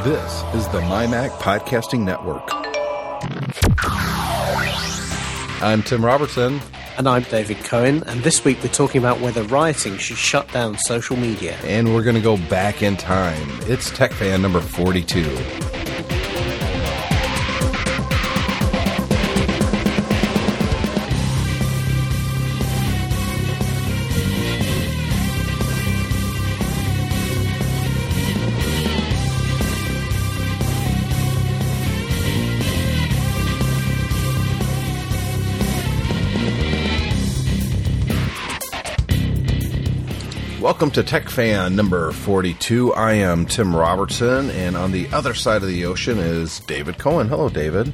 This is the MyMac Podcasting Network. I'm Tim Robertson. And I'm David Cohen. And this week we're talking about whether rioting should shut down social media. And we're going to go back in time. It's Tech Fan number 42. Welcome to Tech Fan number 42. I am Tim Robertson, and on the other side of the ocean is David Cohen. Hello, David.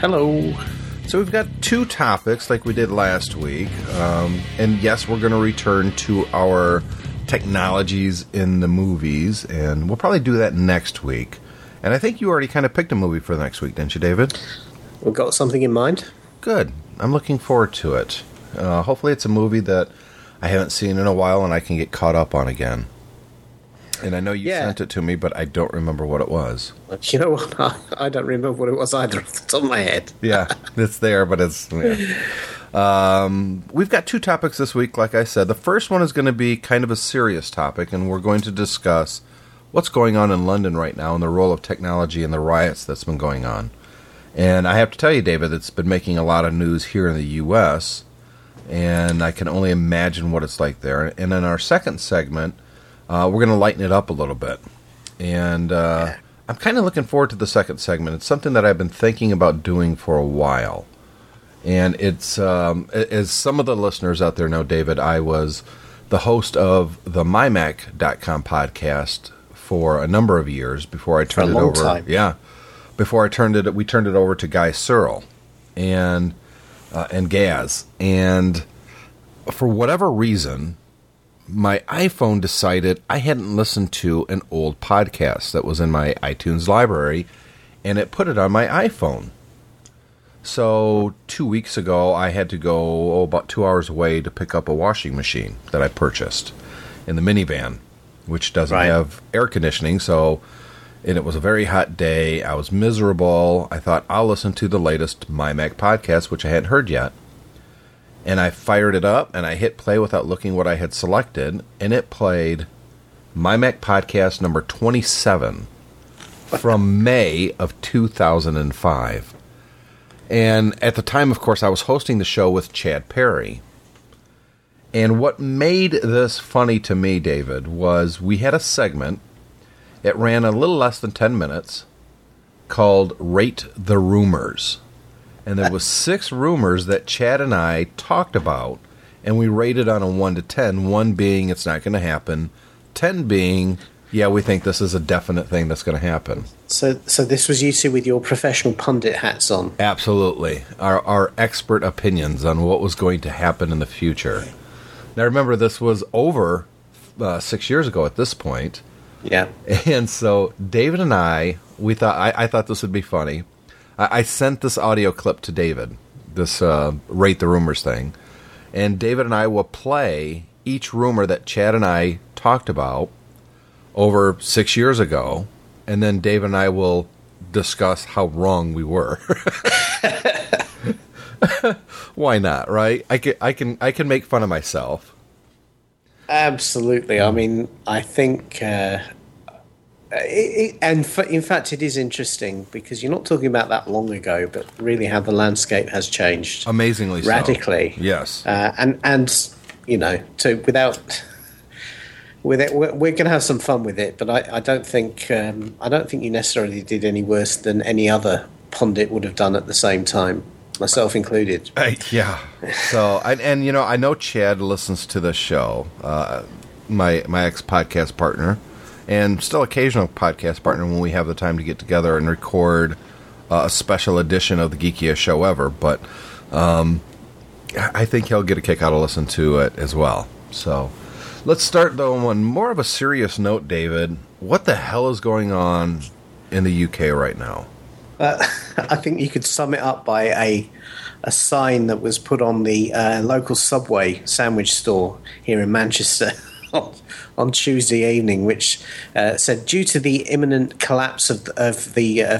Hello. So we've got two topics like we did last week, and yes, we're going to return to our technologies in the movies, and we'll probably do that next week. And I think you already kind of picked a movie for the next week, didn't you, David? We've got something in mind. Good. I'm looking forward to it. Hopefully it's a movie that I haven't seen in a while, and I can get caught up on again. And I know you sent it to me, but I don't remember what it was. You know what? I don't remember what it was either off the top of my head. Yeah, it's there, but it's... Yeah. We've got two topics this week, like I said. The first one is going to be kind of a serious topic, and we're going to discuss what's going on in London right now and the role of technology and the riots that's been going on. And I have to tell you, David, it's been making a lot of news here in the U.S., and I can only imagine what it's like there. And in our second segment, we're going to lighten it up a little bit. And I'm kind of looking forward to the second segment. It's something that I've been thinking about doing for a while. And it's, as some of the listeners out there know, David, I was the host of the MyMac.com podcast for a number of years before I turned it over. For a long time. Yeah. Before I turned it, we turned it over to Guy Searle. And Gaz. And for whatever reason, my iPhone decided I hadn't listened to an old podcast that was in my iTunes library, and it put it on my iPhone. So 2 weeks ago, I had to go about 2 hours away to pick up a washing machine that I purchased in the minivan, which doesn't have air conditioning, so... And it was a very hot day. I was miserable. I thought, I'll listen to the latest MyMac podcast, which I hadn't heard yet. And I fired it up, and I hit play without looking what I had selected. And it played MyMac podcast number 27 from May of 2005. And at the time, of course, I was hosting the show with Chad Perry. And what made this funny to me, David, was we had a segment. It ran a little less than 10 minutes called Rate the Rumors. And there was 6 rumors that Chad and I talked about, and we rated on a 1 to 10, 1 being it's not going to happen, 10 being, yeah, we think this is a definite thing that's going to happen. So this was you two with your professional pundit hats on? Absolutely. Our expert opinions on what was going to happen in the future. Now, remember, this was over 6 years ago at this point. Yeah. And so David and I, I thought this would be funny. I sent this audio clip to David, this Rate the Rumors thing. And David and I will play each rumor that Chad and I talked about over 6 years ago. And then David and I will discuss how wrong we were. Why not, right? I can make fun of myself. Absolutely. I mean, I think, in fact, it is interesting because you're not talking about that long ago, but really how the landscape has changed. Amazingly so. Radically. Yes. And you know, we're going to have some fun with it, but I don't think you necessarily did any worse than any other pundit would have done at the same time. Myself included. Yeah. So, and you know, I know Chad listens to this show, my ex-podcast partner, and still occasional podcast partner when we have the time to get together and record a special edition of the geekiest show ever. But I think he'll get a kick out of listening to it as well. So let's start, though, on more of a serious note, David. What the hell is going on in the UK right now? I think you could sum it up by a sign that was put on the local Subway sandwich store here in Manchester on Tuesday evening, which said, due to the imminent collapse of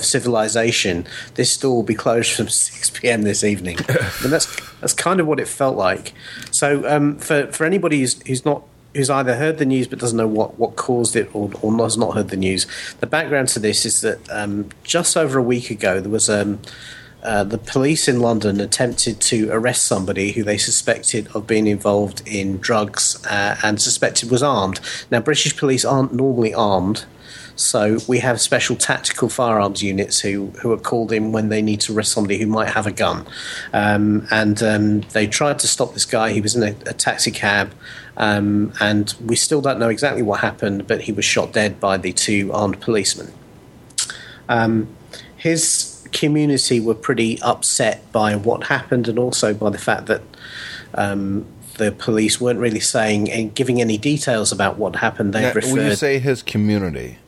civilization, this store will be closed from 6 p.m. this evening. And that's kind of what it felt like. So for anybody who's either heard the news but doesn't know what caused it or has not heard the news, the background to this is that just over a week ago there was the police in London attempted to arrest somebody who they suspected of being involved in drugs and suspected was armed. Now, British police aren't normally armed, so we have special tactical firearms units who are called in when they need to arrest somebody who might have a gun. They tried to stop this guy. He was in a taxi cab, and we still don't know exactly what happened, but he was shot dead by the two armed policemen. His community were pretty upset by what happened, and also by the fact that the police weren't really saying and giving any details about what happened. They referred. Will you say his community?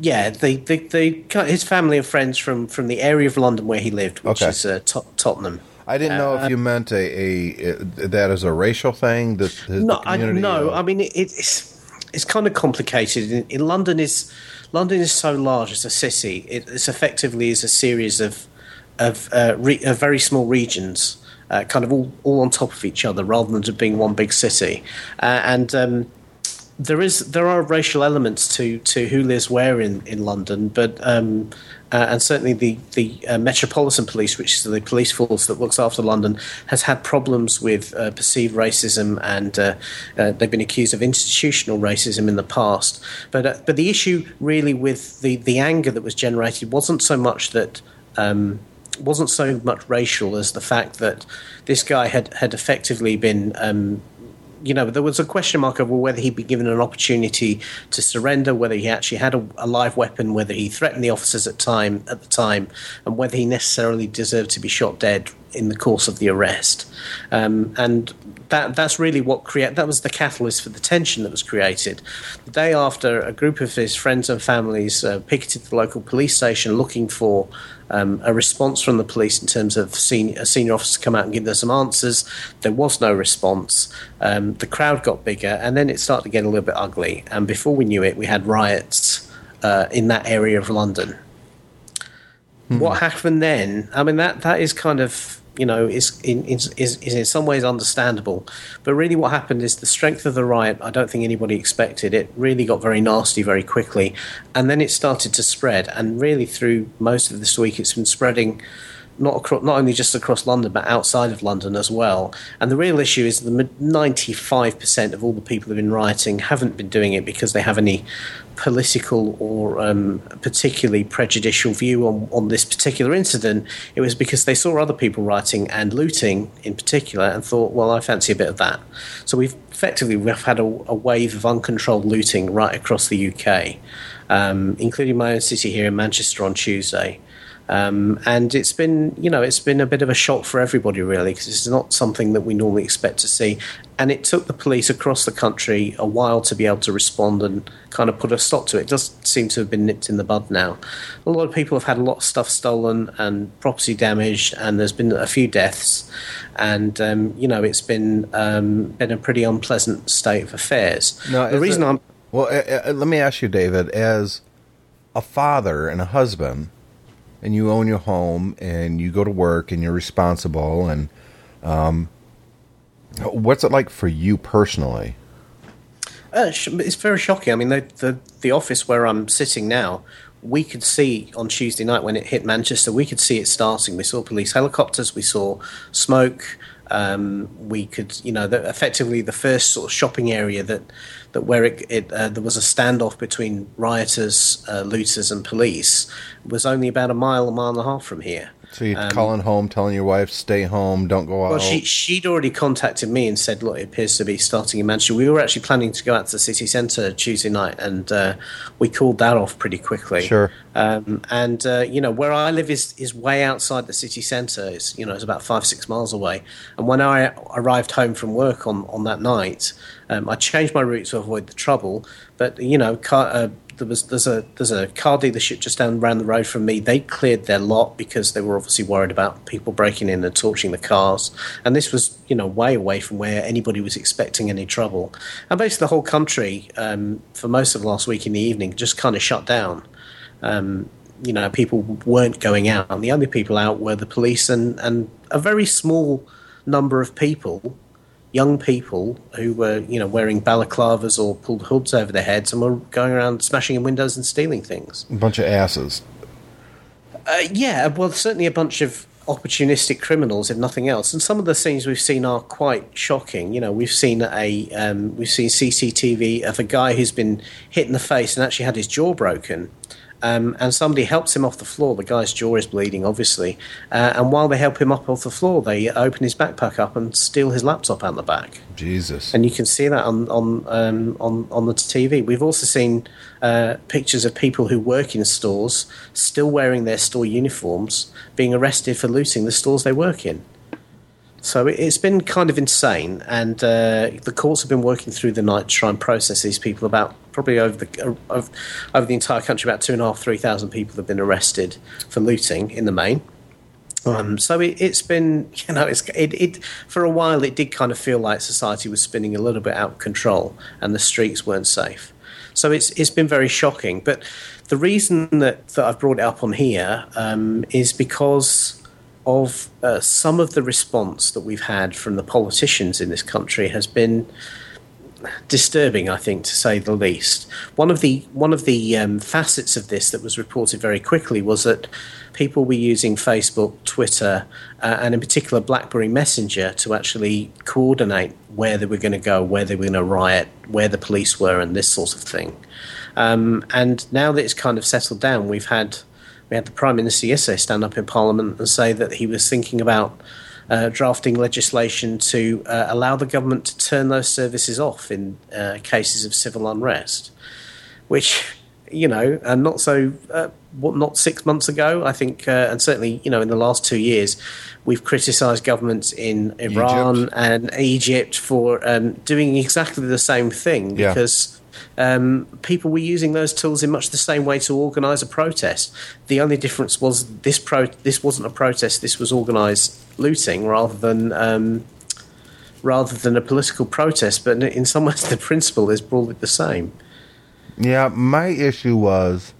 Yeah, his family and friends from the area of London where he lived, which is Tottenham. I didn't know if you meant that as a racial thing. That no, the community, I mean it's kind of complicated. In London is so large as a city. It's effectively is a series of very small regions, kind of all on top of each other, rather than just being one big city. There are racial elements to who lives where in London, but and certainly the Metropolitan Police, which is the police force that looks after London, has had problems with perceived racism, and they've been accused of institutional racism in the past. But the issue really with the anger that was generated wasn't so much racial as the fact that this guy had effectively been. There was a question mark over whether he'd be given an opportunity to surrender, whether he actually had a live weapon, whether he threatened the officers at the time, and whether he necessarily deserved to be shot dead in the course of the arrest. And that's really that was the catalyst for the tension that was created. The day after, a group of his friends and families picketed the local police station looking for a response from the police in terms of a senior officer come out and give them some answers. There was no response. The crowd got bigger, and then it started to get a little bit ugly. And before we knew it, we had riots in that area of London. Mm-hmm. What happened then? I mean, that is kind of, is in some ways understandable. But really what happened is the strength of the riot, I don't think anybody expected. It really got very nasty very quickly. And then it started to spread. And really through most of this week, it's been spreading not only just across London, but outside of London as well. And the real issue is 95% of all the people who've been rioting haven't been doing it because they have any political or particularly prejudicial view on this particular incident. It was because they saw other people rioting and looting in particular and thought, well, I fancy a bit of that. So we've had a wave of uncontrolled looting right across the UK, including my own city here in Manchester on Tuesday. And it's been a bit of a shock for everybody, really, because it's not something that we normally expect to see. And it took the police across the country a while to be able to respond and kind of put a stop to it. It does seem to have been nipped in the bud now. A lot of people have had a lot of stuff stolen and property damaged, and there's been a few deaths. And it's been a pretty unpleasant state of affairs. No, the reason let me ask you, David, as a father and a husband. And you own your home, and you go to work, and you're responsible. And what's it like for you personally? It's very shocking. I mean, the office where I'm sitting now, we could see on Tuesday night when it hit Manchester, we could see it starting. We saw police helicopters, we saw smoke. We could, effectively the first sort of shopping area where there was a standoff between rioters, looters, and police was only about a mile and a half from here. So you're calling home, telling your wife, stay home, don't go out. Well, she'd already contacted me and said, look, it appears to be starting in Manchester. We were actually planning to go out to the city centre Tuesday night, and we called that off pretty quickly. Sure. Where I live is way outside the city centre. It's, it's about 5-6 miles away. And when I arrived home from work on that night, I changed my route to avoid the trouble, but there's a car dealership just down around the road from me. They cleared their lot because they were obviously worried about people breaking in and torching the cars. And this was, you know, way away from where anybody was expecting any trouble. And basically the whole country, for most of last week in the evening, just kind of shut down. You know, people weren't going out. And the only people out were the police and a very small number of people, young people who were, you know, wearing balaclavas or pulled hoods over their heads and were going around smashing in windows and stealing things. A bunch of asses. Yeah, well, certainly a bunch of opportunistic criminals, if nothing else. And some of the things we've seen are quite shocking. You know, we've seen CCTV of a guy who's been hit in the face and actually had his jaw broken. And somebody helps him off the floor. The guy's jaw is bleeding, obviously. And while they help him up off the floor, they open his backpack up and steal his laptop out the back. Jesus! And you can see that on the TV. We've also seen pictures of people who work in stores still wearing their store uniforms being arrested for looting the stores they work in. So it's been kind of insane, and the courts have been working through the night to try and process these people. About probably over the entire country, about 2,500-3,000 people have been arrested for looting in the main. So it's been, you know, it for a while it did kind of feel like society was spinning a little bit out of control, and the streets weren't safe. So it's been very shocking. But the reason that I've brought it up on here is because of some of the response that we've had from the politicians in this country has been disturbing, I think, to say the least. One of the facets of this that was reported very quickly was that people were using Facebook, Twitter, and in particular BlackBerry Messenger to actually coordinate where they were going to go, where they were going to riot, where the police were, and this sort of thing. And now that it's kind of settled down, we had the Prime Minister yesterday stand up in Parliament and say that he was thinking about drafting legislation to allow the government to turn those services off in cases of civil unrest, which, you know, and not 6 months ago, I think, and certainly, you know, in the last 2 years, we've criticised governments in Iran and Egypt for doing exactly the same thing because... people were using those tools in much the same way to organise a protest. The only difference was this wasn't a protest. This was organised looting rather than a political protest. But in some ways, the principle is broadly the same. Yeah, my issue was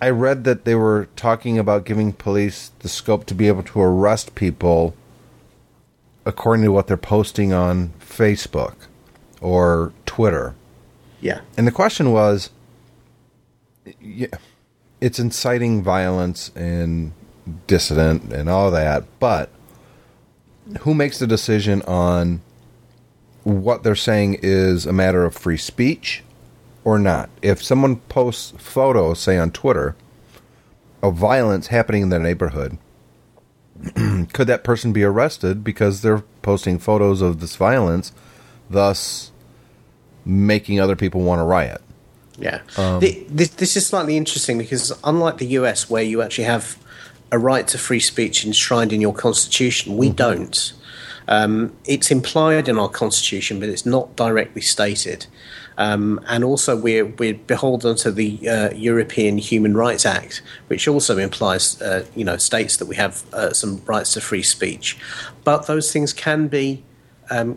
I read that they were talking about giving police the scope to be able to arrest people according to what they're posting on Facebook or Twitter. Yeah. And the question was, it's inciting violence and dissident and all that, but who makes the decision on what they're saying is a matter of free speech or not? If someone posts photos, say on Twitter, of violence happening in their neighborhood, could that person be arrested because they're posting photos of this violence, thus making other people want to riot? Yeah. This is slightly interesting because unlike the US, where you actually have a right to free speech enshrined in your constitution, we don't. It's implied in our constitution, but it's not directly stated. And also we're beholden to the European Human Rights Act, which also implies, states that we have some rights to free speech. But those things can be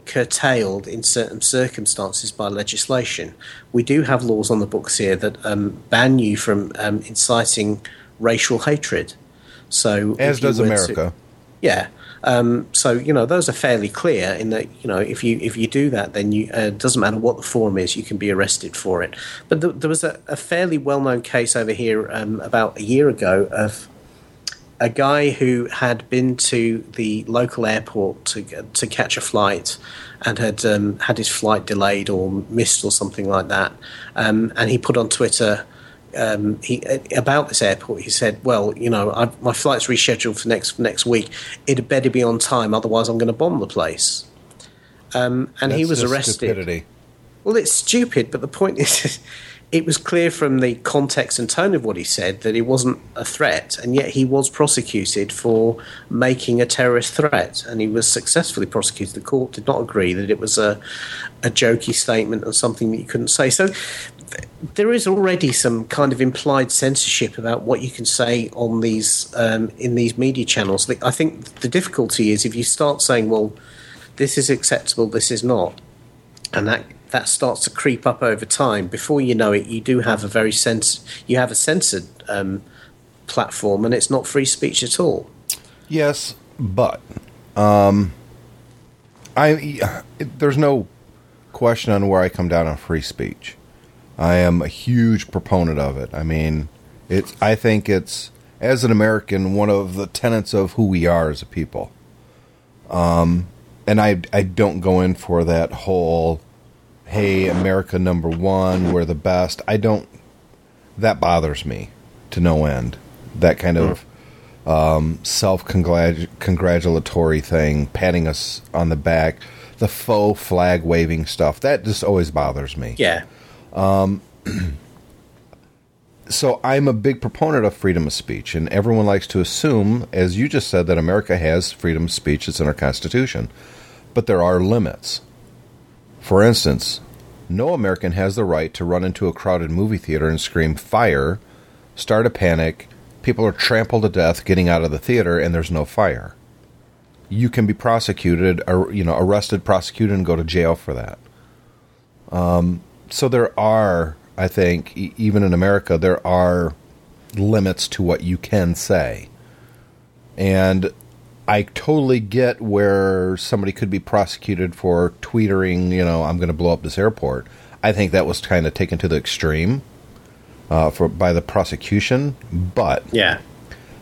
curtailed in certain circumstances by legislation. We do have laws on the books here that ban you from inciting racial hatred. So, as does America. So those are fairly clear in that if you do that, then you doesn't matter what the form is, you can be arrested for it. But there was a fairly well-known case over here about a year ago of a guy who had been to the local airport to catch a flight and had had his flight delayed or missed or something like that. And he put on Twitter about this airport. He said, well, my flight's rescheduled for next week. It better be on time, otherwise I'm going to bomb the place. And that's he was arrested. Stupidity. Well, it's stupid, but the point is it was clear from the context and tone of what he said that it wasn't a threat, and yet he was prosecuted for making a terrorist threat, and he was successfully prosecuted. The court did not agree that it was a jokey statement or something that you couldn't say. So there is already some kind of implied censorship about what you can say on these in these media channels. I think the difficulty is if you start saying, well, this is acceptable, this is not, and that starts to creep up over time. Before you know it, you do have a censored platform, and it's not free speech at all. Yes, but there's no question on where I come down on free speech. I am a huge proponent of it. I mean, I think it's, as an American, one of the tenets of who we are as a people. And I don't go in for that whole, hey, America number one, we're the best. That bothers me to no end. That kind of self-congratulatory thing, patting us on the back, the faux flag waving stuff, that just always bothers me. Yeah. So I'm a big proponent of freedom of speech, and everyone likes to assume, as you just said, that America has freedom of speech. It's in our Constitution. But there are limits. For instance, no American has the right to run into a crowded movie theater and scream fire, start a panic, people are trampled to death getting out of the theater, and there's no fire. You can be prosecuted, or, you know, arrested, prosecuted, and go to jail for that. So there are, I think, even in America, there are limits to what you can say. And I totally get where somebody could be prosecuted for tweetering, you know, I'm going to blow up this airport. I think that was kind of taken to the extreme by the prosecution. But, yeah,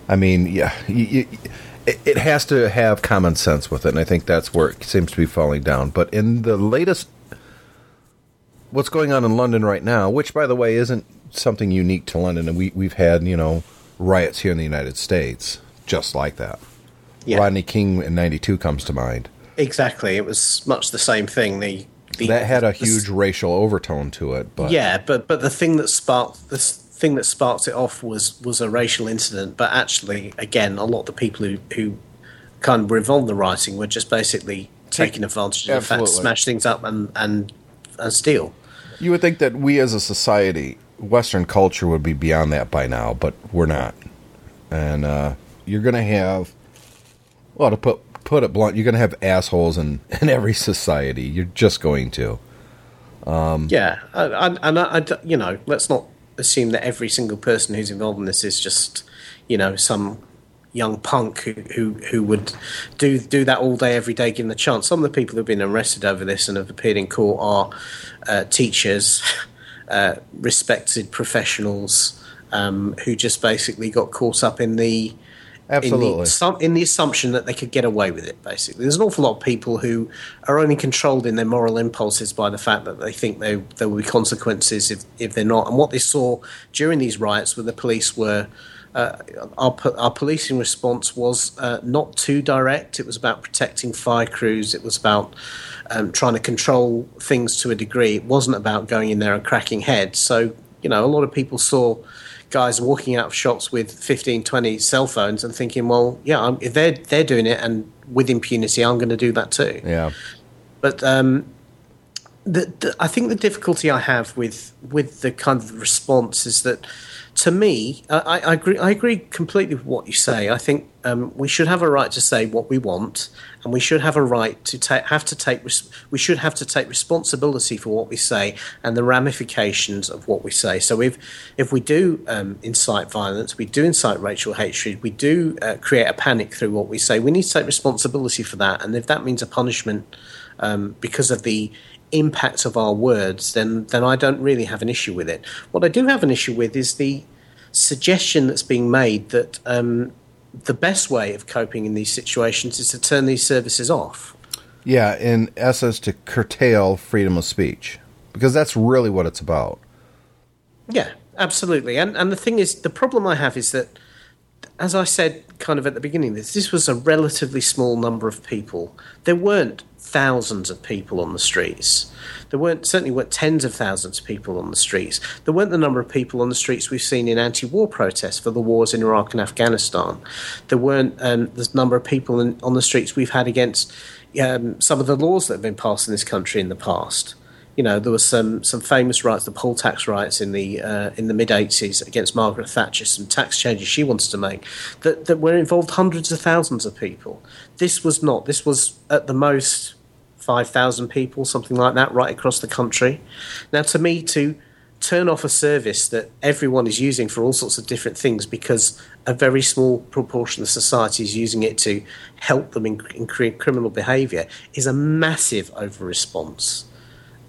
I mean, yeah, it has to have common sense with it. And I think that's where it seems to be falling down. But in the latest, what's going on in London right now, which, by the way, isn't something unique to London. And we've had, you know, riots here in the United States just like that. Yeah. Rodney King in 92 comes to mind. Exactly. It was much the same thing. That had a huge racial overtone to it. But yeah, but the thing that sparked it off was a racial incident. But actually, again, a lot of the people who kind of were involved in the rioting were just basically taking advantage of the fact to smash things up and steal. You would think that we as a society, Western culture, would be beyond that by now, but we're not. And you're going to have... Well, to put it blunt, you're going to have assholes in every society. You're just going to. You know, let's not assume that every single person who's involved in this is just, you know, some young punk who would do that all day, every day, given the chance. Some of the people who've been arrested over this and have appeared in court are teachers, respected professionals who just basically got caught up in the... Absolutely. In the assumption that they could get away with it, basically. There's an awful lot of people who are only controlled in their moral impulses by the fact that they think there will be consequences if they're not. And what they saw during these riots where the police were our policing response was not too direct. It was about protecting fire crews. It was about trying to control things to a degree. It wasn't about going in there and cracking heads. So, you know, a lot of people saw guys walking out of shops with 15, 20 cell phones and thinking, well, yeah, if they're doing it and with impunity, I'm going to do that too. Yeah. But I think the difficulty I have with the kind of response is that, to me, I agree completely with what you say. I think we should have a right to say what we want, and we should have a right to take responsibility for what we say and the ramifications of what we say. So if we do incite violence, we do incite racial hatred, we do create a panic through what we say, we need to take responsibility for that. And if that means a punishment because of the impact of our words, then I don't really have an issue with it. What I do have an issue with is the suggestion that's being made that the best way of coping in these situations is to turn these services off. Yeah, in essence, to curtail freedom of speech, because that's really what it's about. Yeah, absolutely. And the thing is, the problem I have is that as I said kind of at the beginning, this was a relatively small number of people. There weren't thousands of people on the streets. There certainly weren't tens of thousands of people on the streets. There weren't the number of people on the streets we've seen in anti-war protests for the wars in Iraq and Afghanistan. There weren't the number of people on the streets we've had against some of the laws that have been passed in this country in the past. You know, there was some famous riots, the poll tax riots in the mid-'80s against Margaret Thatcher, some tax changes she wanted to make, that were involved hundreds of thousands of people. This was not. This was at the most 5,000 people, something like that, right across the country. Now, to me, to turn off a service that everyone is using for all sorts of different things because a very small proportion of society is using it to help them in criminal behaviour is a massive over-response.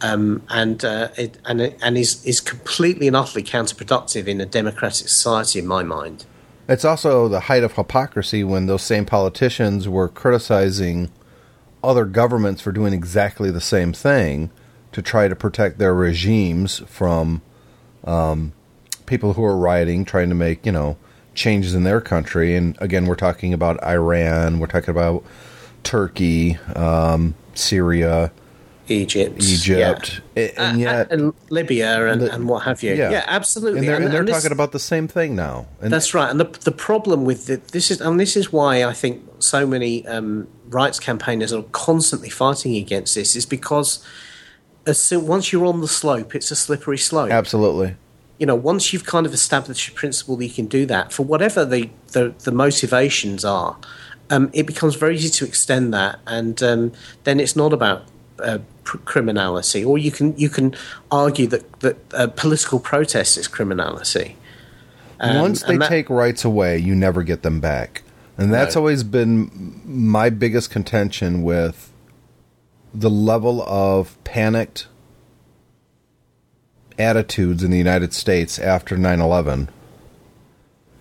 And is completely and utterly counterproductive in a democratic society, in my mind. It's also the height of hypocrisy when those same politicians were criticizing other governments for doing exactly the same thing to try to protect their regimes from people who are rioting, trying to make, changes in their country. And again, we're talking about Iran, we're talking about Turkey, Syria, Egypt, yeah. and Libya and what have you. Yeah, absolutely. And they're talking about the same thing now. And that's right. And the problem with this is why I think so many rights campaigners are constantly fighting against this, is because once you're on the slope, it's a slippery slope. Absolutely. Once you've kind of established a principle that you can do that, for whatever the motivations are, it becomes very easy to extend that, and then it's not about criminality, or you can argue that political protest is criminality. Once they take rights away, you never get them back, and that's always been my biggest contention with the level of panicked attitudes in the United States after 9/11.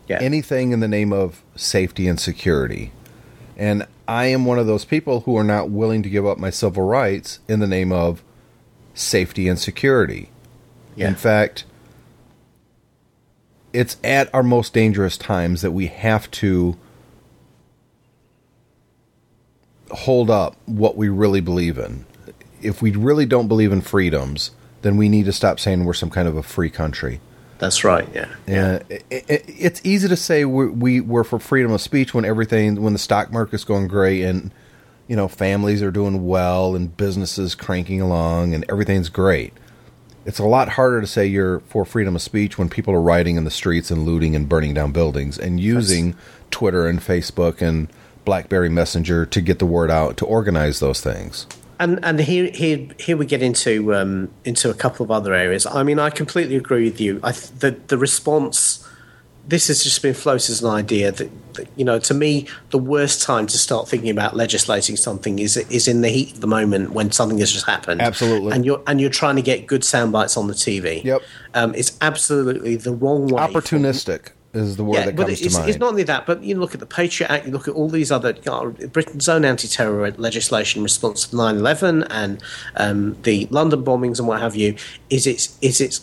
Yeah. Anything in the name of safety and security, and I am one of those people who are not willing to give up my civil rights in the name of safety and security. Yeah. In fact, it's at our most dangerous times that we have to hold up what we really believe in. If we really don't believe in freedoms, then we need to stop saying we're some kind of a free country. That's right, yeah. Yeah. It's easy to say we're for freedom of speech when the stock market's going great and, families are doing well and businesses cranking along and everything's great. It's a lot harder to say you're for freedom of speech when people are rioting in the streets and looting and burning down buildings and using Twitter and Facebook and BlackBerry Messenger to get the word out, to organize those things. And here we get into a couple of other areas. I mean, I completely agree with you. The response, this has just been floated as an idea that to me, the worst time to start thinking about legislating something is in the heat of the moment when something has just happened. Absolutely. And you're trying to get good sound bites on the TV. Yep. It's absolutely the wrong way. Opportunistic is the word that comes to mind. It's not only that, but you look at the Patriot Act, you look at all these other Britain's own anti-terror legislation response to 9/11 and the London bombings and what have you. It's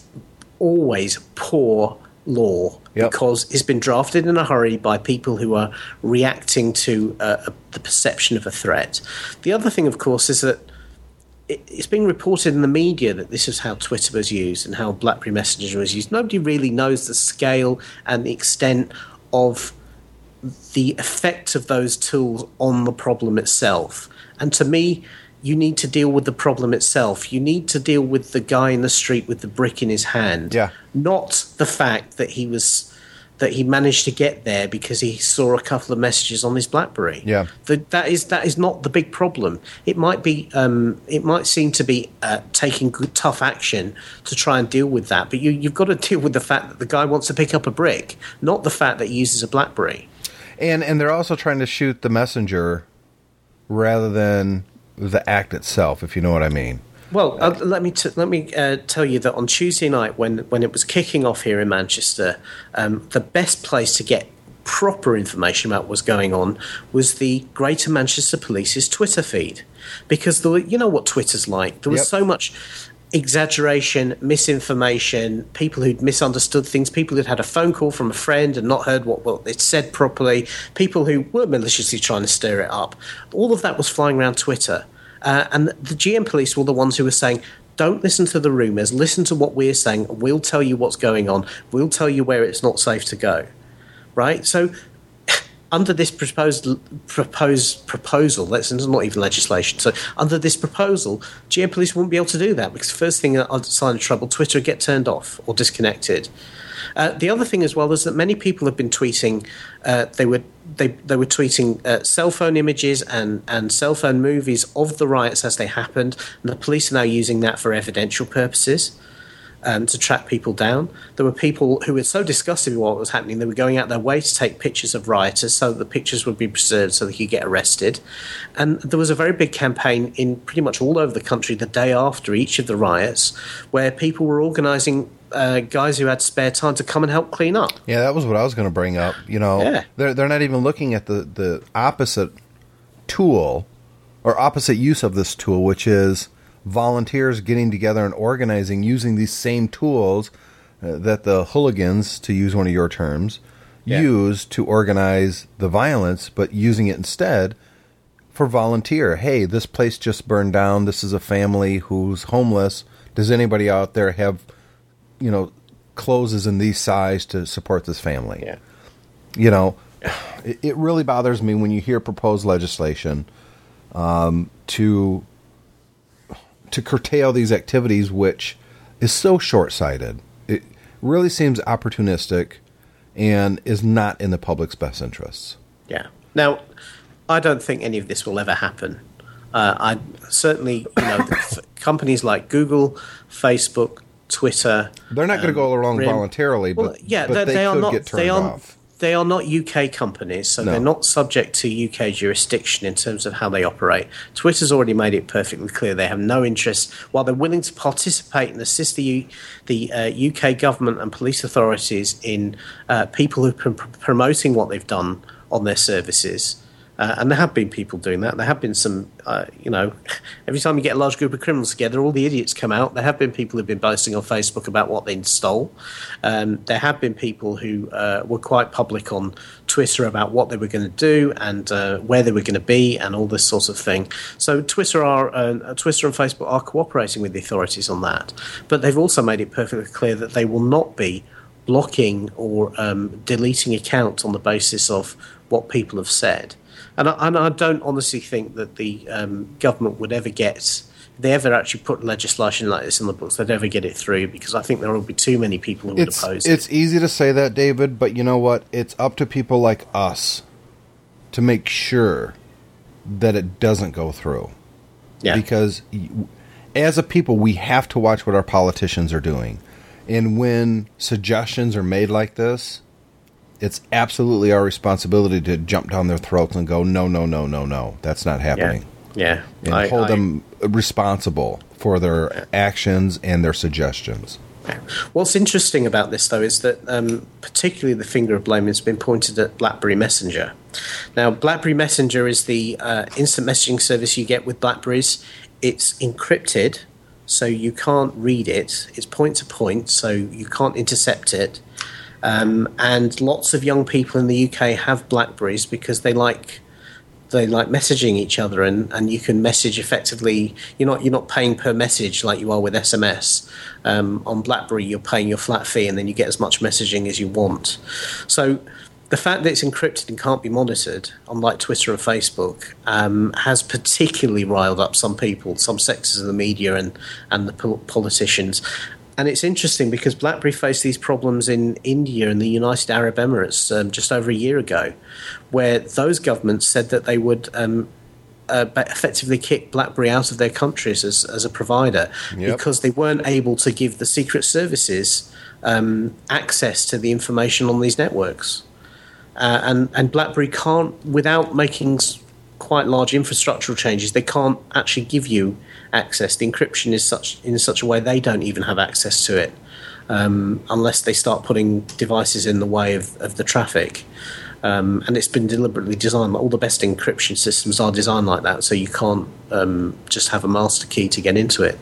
always poor law, yep, because it's been drafted in a hurry by people who are reacting to the perception of a threat. The other thing, of course, is that it's being reported in the media that this is how Twitter was used and how BlackBerry Messenger was used. Nobody really knows the scale and the extent of the effect of those tools on the problem itself. And to me, you need to deal with the problem itself. You need to deal with the guy in the street with the brick in his hand, yeah, not the fact that he managed to get there because he saw a couple of messages on his BlackBerry. Yeah, that is not the big problem. It might be, it might seem to be taking good, tough action to try and deal with that, but you've got to deal with the fact that the guy wants to pick up a brick, not the fact that he uses a BlackBerry. And they're also trying to shoot the messenger rather than the act itself, if you know what I mean. Well, let me tell you that on Tuesday night, when it was kicking off here in Manchester, the best place to get proper information about what was going on was the Greater Manchester Police's Twitter feed, because you know what Twitter's like. There was so much exaggeration, misinformation, people who'd misunderstood things, people who'd had a phone call from a friend and not heard what it said properly, people who were maliciously trying to stir it up. All of that was flying around Twitter. And the GM police were the ones who were saying, don't listen to the rumours, listen to what we're saying. We'll tell you what's going on. We'll tell you where it's not safe to go. Right? So under this proposal, that's not even legislation. So under this proposal, GM police wouldn't be able to do that because the first thing that I'd sign of trouble, Twitter would get turned off or disconnected. The other thing as well is that many people have been tweeting. They were tweeting cell phone images and cell phone movies of the riots as they happened. And the police are now using that for evidential purposes to track people down. There were people who were so disgusted with what was happening, they were going out their way to take pictures of rioters so that the pictures would be preserved so they could get arrested. And there was a very big campaign in pretty much all over the country the day after each of the riots where people were organising guys who had spare time to come and help clean up. Yeah, that was what I was going to bring up. You know, they're not even looking at the opposite tool or opposite use of this tool, which is volunteers getting together and organizing using these same tools that the hooligans, to use one of your terms, use to organize the violence, but using it instead for volunteer. Hey, this place just burned down. This is a family who's homeless. Does anybody out there have closes in these size to support this family? Yeah. You know, it really bothers me when you hear proposed legislation to curtail these activities, which is so short-sighted. It really seems opportunistic and is not in the public's best interests. Yeah. Now, I don't think any of this will ever happen. I certainly, companies like Google, Facebook, Twitter. They're not going to go along voluntarily, but they could get turned off. They are not UK companies, so they're not subject to UK jurisdiction in terms of how they operate. Twitter's already made it perfectly clear they have no interest. While they're willing to participate and assist the UK government and police authorities in people who are promoting what they've done on their services, and there have been people doing that. There have been some, every time you get a large group of criminals together, all the idiots come out. There have been people who've been boasting on Facebook about what they stole. There have been people who were quite public on Twitter about what they were going to do and where they were going to be and all this sort of thing. So Twitter and Facebook are cooperating with the authorities on that. But they've also made it perfectly clear that they will not be blocking or deleting accounts on the basis of what people have said. And I don't honestly think that the government would ever get, if they ever actually put legislation like this in the books, they'd ever get it through, because I think there will be too many people who would oppose it. It's easy to say that, David, but you know what? It's up to people like us to make sure that it doesn't go through. Yeah. Because as a people, we have to watch what our politicians are doing. And when suggestions are made like this, it's absolutely our responsibility to jump down their throats and go, no, no, no, no, no. That's not happening. Yeah. And hold them responsible for their actions and their suggestions. What's interesting about this, though, is that particularly the finger of blame has been pointed at BlackBerry Messenger. Now, BlackBerry Messenger is the instant messaging service you get with BlackBerries. It's encrypted, so you can't read it. It's point-to-point, so you can't intercept it. And lots of young people in the UK have BlackBerries because they like messaging each other, and you can message effectively. You're not paying per message like you are with SMS. On BlackBerry, you're paying your flat fee, and then you get as much messaging as you want. So the fact that it's encrypted and can't be monitored, unlike Twitter and Facebook, has particularly riled up some people, some sectors of the media and the politicians. And it's interesting because BlackBerry faced these problems in India and the United Arab Emirates just over a year ago, where those governments said that they would effectively kick BlackBerry out of their countries as a provider because they weren't able to give the secret services access to the information on these networks. And BlackBerry can't, without making quite large infrastructural changes, they can't actually give you access. The encryption is in such a way they don't even have access to it unless they start putting devices in the way of the traffic. And it's been deliberately designed. All the best encryption systems are designed like that, so you can't just have a master key to get into it.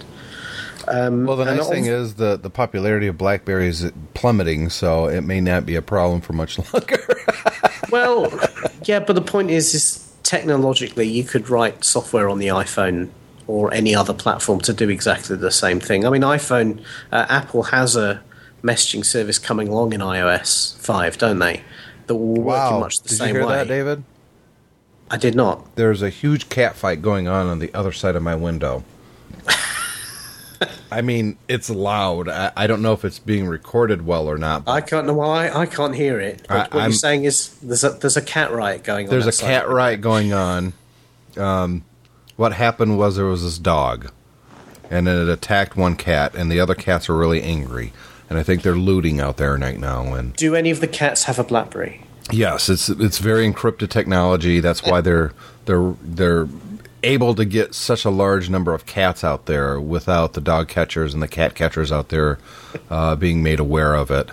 Well, the nice thing is that the popularity of BlackBerry is plummeting, so it may not be a problem for much longer. Well, yeah, but the point is technologically you could write software on the iPhone or any other platform to do exactly the same thing. I mean, Apple has a messaging service coming along in iOS 5, don't they? That will work in much the same way. Did you hear that, David? I did not. There's a huge catfight going on the other side of my window. I mean, it's loud. I don't know if it's being recorded well or not. I can't know why. I can't hear it. What you're saying is there's a cat riot going on. There's a cat riot going on. What happened was there was this dog, and it attacked one cat, and the other cats are really angry. And I think they're looting out there right now. And do any of the cats have a BlackBerry? Yes, it's very encrypted technology. That's why they're able to get such a large number of cats out there without the dog catchers and the cat catchers out there being made aware of it.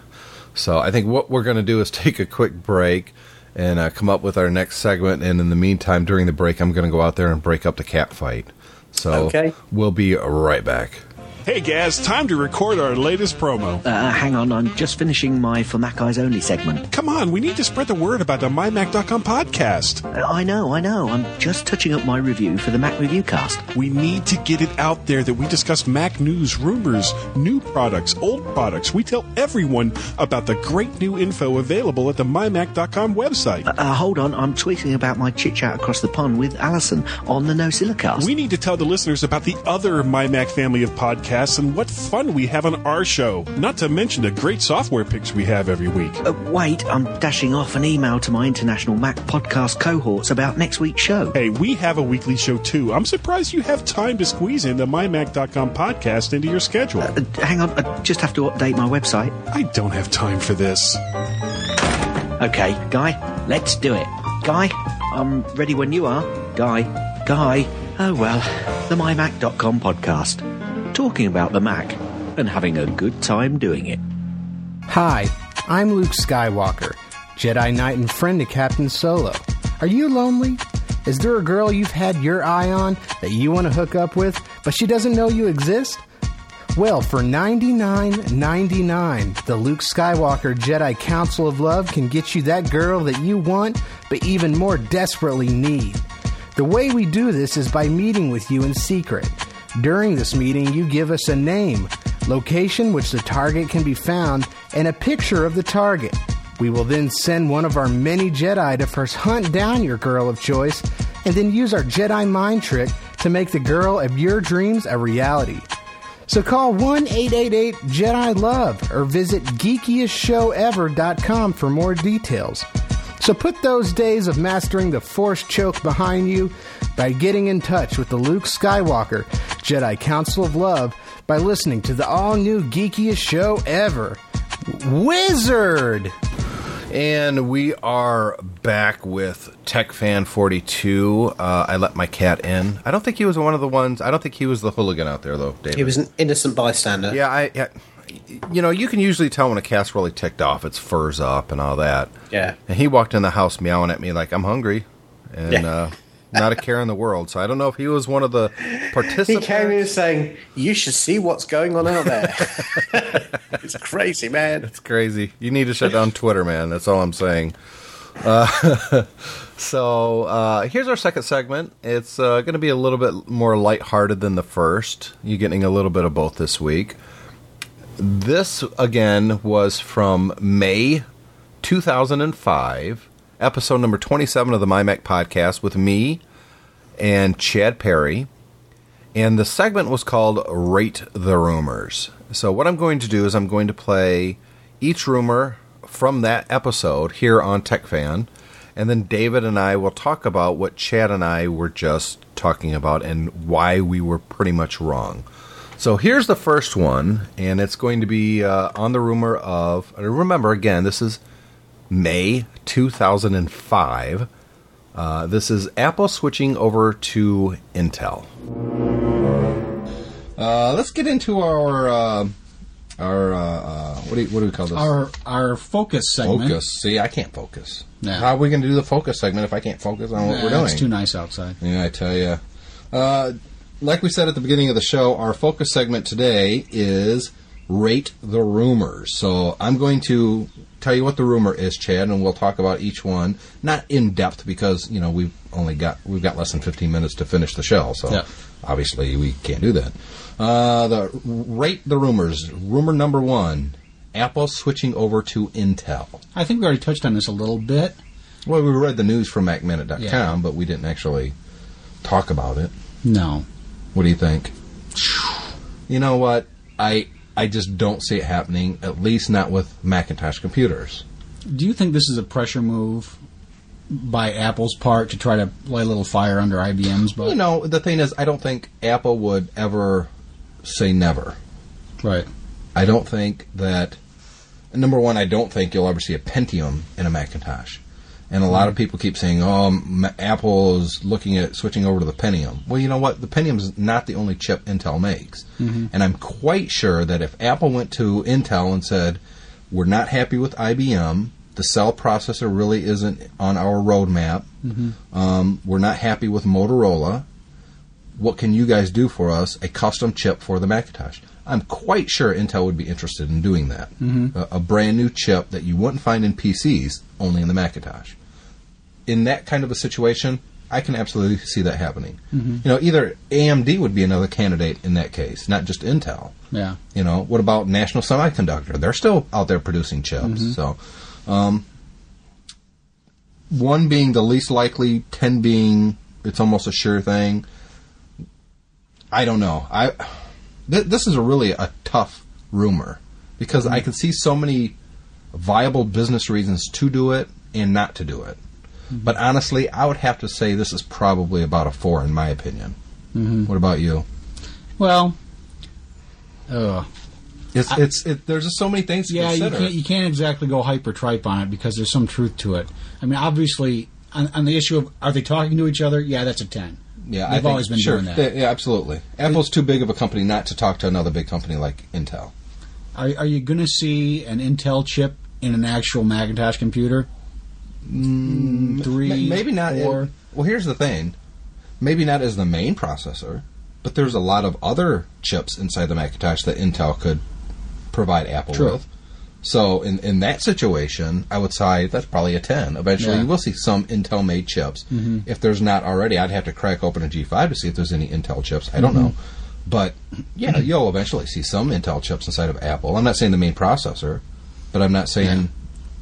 So I think what we're going to do is take a quick break and come up with our next segment. And in the meantime, during the break, I'm going to go out there and break up the cat fight. So We'll be right back. Hey, Gaz, time to record our latest promo. Hang on, I'm just finishing my For Mac Eyes Only segment. Come on, we need to spread the word about the MyMac.com podcast. I know. I'm just touching up my review for the Mac Review Cast. We need to get it out there that we discuss Mac news, rumors, new products, old products. We tell everyone about the great new info available at the MyMac.com website. Hold on, I'm tweeting about my chit-chat across the pond with Allison on the No Silicast. We need to tell the listeners about the other MyMac family of podcasts and what fun we have on our show, not to mention the great software picks we have every week. Wait, I'm dashing off an email to my International Mac Podcast cohorts about next week's show. Hey, we have a weekly show too. I'm surprised you have time to squeeze in the MyMac.com podcast into your schedule. Hang on, I just have to update my website. I don't have time for this. Okay, Guy, let's do it. Guy, I'm ready when you are. Guy. Oh well, the MyMac.com podcast. Talking about the Mac and having a good time doing it. Hi, I'm Luke Skywalker, Jedi Knight and friend to Captain Solo. Are you lonely? Is there a girl you've had your eye on that you want to hook up with, but she doesn't know you exist? Well, for $99.99, the Luke Skywalker Jedi Council of Love can get you that girl that you want, but even more desperately need. The way we do this is by meeting with you in secret. During this meeting, you give us a name, location which the target can be found, and a picture of the target. We will then send one of our many Jedi to first hunt down your girl of choice, and then use our Jedi mind trick to make the girl of your dreams a reality. So call 1-888-JEDI-LOVE or visit geekiestshowEver.com for more details. So put those days of mastering the Force choke behind you by getting in touch with the Luke Skywalker Jedi Council of Love by listening to the all-new Geekiest Show Ever, Wizard! And we are back with Tech Fan 42. I let my cat in. I don't think he was one of the ones. I don't think he was the hooligan out there, though, David. He was an innocent bystander. Yeah, you know, you can usually tell when a cat's really ticked off. Its fur's up and all that. Yeah. And he walked in the house meowing at me like, I'm hungry. And not a care in the world. So I don't know if he was one of the participants. He came in saying, you should see what's going on out there. It's crazy, man. It's crazy. You need to shut down Twitter, man. That's all I'm saying. So here's our second segment. It's going to be a little bit more lighthearted than the first. You're getting a little bit of both this week. This, again, was from May 2005, episode number 27 of the MyMac podcast with me and Chad Perry. And the segment was called Rate the Rumors. So what I'm going to do is I'm going to play each rumor from that episode here on Tech Fan. And then David and I will talk about what Chad and I were just talking about and why we were pretty much wrong. So here's the first one, and it's going to be on the rumor of, and remember, again, this is May 2005. This is Apple switching over to Intel. Let's get into our what do we call this? Our focus segment. Focus. See, I can't focus. No. How are we going to do the focus segment if I can't focus on what we're doing? It's too nice outside. Yeah, I tell you. like we said at the beginning of the show, our focus segment today is Rate the Rumors. So I'm going to tell you what the rumor is, Chad, and we'll talk about each one, not in depth, because, you know, we've got less than 15 minutes to finish the show, so obviously we can't do that. The Rate the Rumors. Rumor number one, Apple switching over to Intel. I think we already touched on this a little bit. Well, we read the news from MacMinute.com, but we didn't actually talk about it. No. What do you think? You know what? I just don't see it happening, at least not with Macintosh computers. Do you think this is a pressure move by Apple's part to try to light a little fire under IBM's butt? You know, the thing is, I don't think Apple would ever say never. Right. I don't think that... Number one, I don't think you'll ever see a Pentium in a Macintosh. And a lot of people keep saying, oh, Apple is looking at switching over to the Pentium. Well, you know what? The Pentium is not the only chip Intel makes. Mm-hmm. And I'm quite sure that if Apple went to Intel and said, we're not happy with IBM, the cell processor really isn't on our roadmap, we're not happy with Motorola, what can you guys do for us? A custom chip for the Macintosh. I'm quite sure Intel would be interested in doing that. Mm-hmm. A brand new chip that you wouldn't find in PCs, only in the Macintosh. In that kind of a situation, I can absolutely see that happening. Mm-hmm. You know, either AMD would be another candidate in that case, not just Intel. Yeah. You know, what about National Semiconductor? They're still out there producing chips. Mm-hmm. So, one being the least likely, 10 being it's almost a sure thing. I don't know. This is really a tough rumor because I can see so many viable business reasons to do it and not to do it. But honestly, I would have to say this is probably about a 4 in my opinion. Mm-hmm. What about you? Well, there's just so many things to consider. Yeah, you can't exactly go hyper-tripe on it because there's some truth to it. I mean, obviously, on the issue of are they talking to each other, yeah, that's a 10. Yeah, I've always been doing that. Yeah, absolutely. Apple's too big of a company not to talk to another big company like Intel. Are you going to see an Intel chip in an actual Macintosh computer? Maybe not. Well, here's the thing. Maybe not as the main processor, but there's a lot of other chips inside the Macintosh that Intel could provide Apple with. So in that situation, I would say that's probably a 10. Eventually, you will see some Intel-made chips. Mm-hmm. If there's not already, I'd have to crack open a G5 to see if there's any Intel chips. I don't know. But, yeah, you'll eventually see some Intel chips inside of Apple. I'm not saying the main processor, but I'm not saying...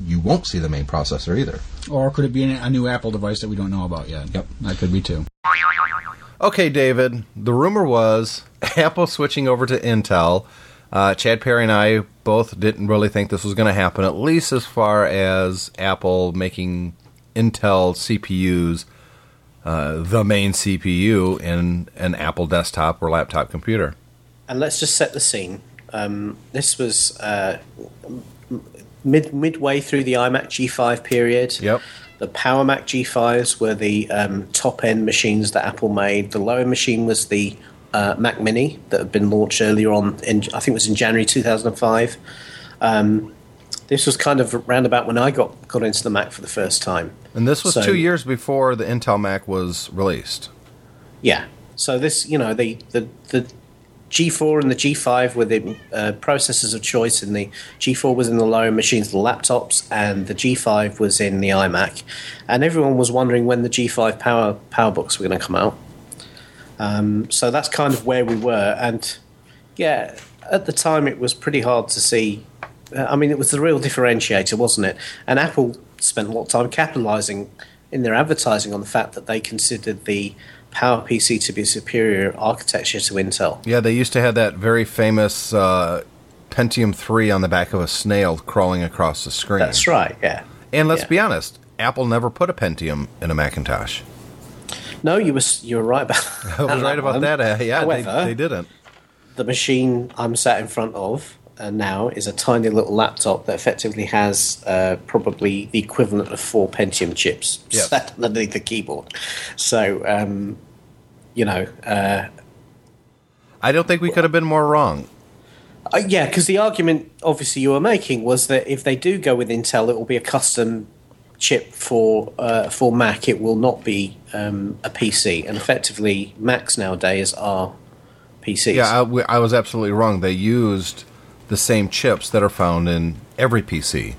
you won't see the main processor either. Or could it be a new Apple device that we don't know about yet? Yep. That could be too. Okay, David, the rumor was Apple switching over to Intel. Chad Perry and I both didn't really think this was going to happen, at least as far as Apple making Intel CPUs the main CPU in an Apple desktop or laptop computer. And let's just set the scene. This was... Midway through the iMac G5 period, the Power Mac G5s were the top-end machines that Apple made. The lower machine was the Mac Mini that had been launched earlier on, I think it was in January 2005. This was kind of around about when I got into the Mac for the first time. And this was 2 years before the Intel Mac was released. Yeah. So this, you know, the G4 and the G5 were the processors of choice. And the G4 was in the lower machines, the laptops, and the G5 was in the iMac. And everyone was wondering when the G5 PowerBooks were going to come out. So that's kind of where we were. And, yeah, at the time it was pretty hard to see. I mean, it was the real differentiator, wasn't it? And Apple spent a lot of time capitalizing in their advertising on the fact that they considered the PowerPC to be superior architecture to Intel. Yeah, they used to have that very famous Pentium 3 on the back of a snail crawling across the screen. That's right, yeah. And let's be honest, Apple never put a Pentium in a Macintosh. No, you were right about that. I was right about that. Yeah, however, they didn't. The machine I'm sat in front of now is a tiny little laptop that effectively has probably the equivalent of 4 Pentium chips sat underneath the keyboard. So, you know... I don't think we could have been more wrong. Yeah, because the argument, obviously, you were making was that if they do go with Intel, it will be a custom chip for Mac, it will not be a PC. And effectively, Macs nowadays are PCs. Yeah, I was absolutely wrong. They used the same chips that are found in every PC.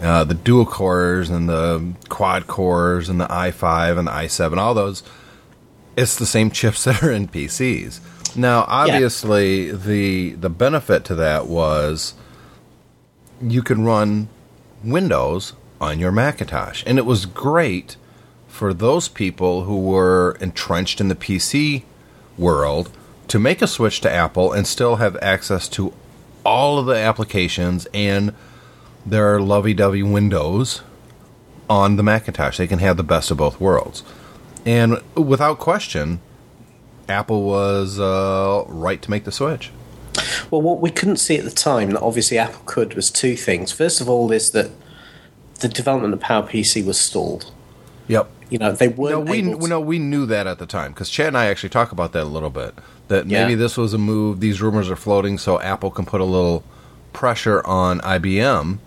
The dual cores and the quad cores and the i5 and the i7, all those, it's the same chips that are in PCs. Now, obviously, the benefit to that was you can run Windows on your Macintosh. And it was great for those people who were entrenched in the PC world to make a switch to Apple and still have access to all of the applications and their lovey-dovey Windows on the Macintosh. They can have the best of both worlds. And without question, Apple was right to make the switch. Well, what we couldn't see at the time that obviously Apple could was two things. First of all is that the development of PowerPC was stalled. Yep. You know, they weren't we knew that at the time, because Chad and I actually talk about that a little bit, that maybe this was a move, these rumors are floating, so Apple can put a little pressure on IBM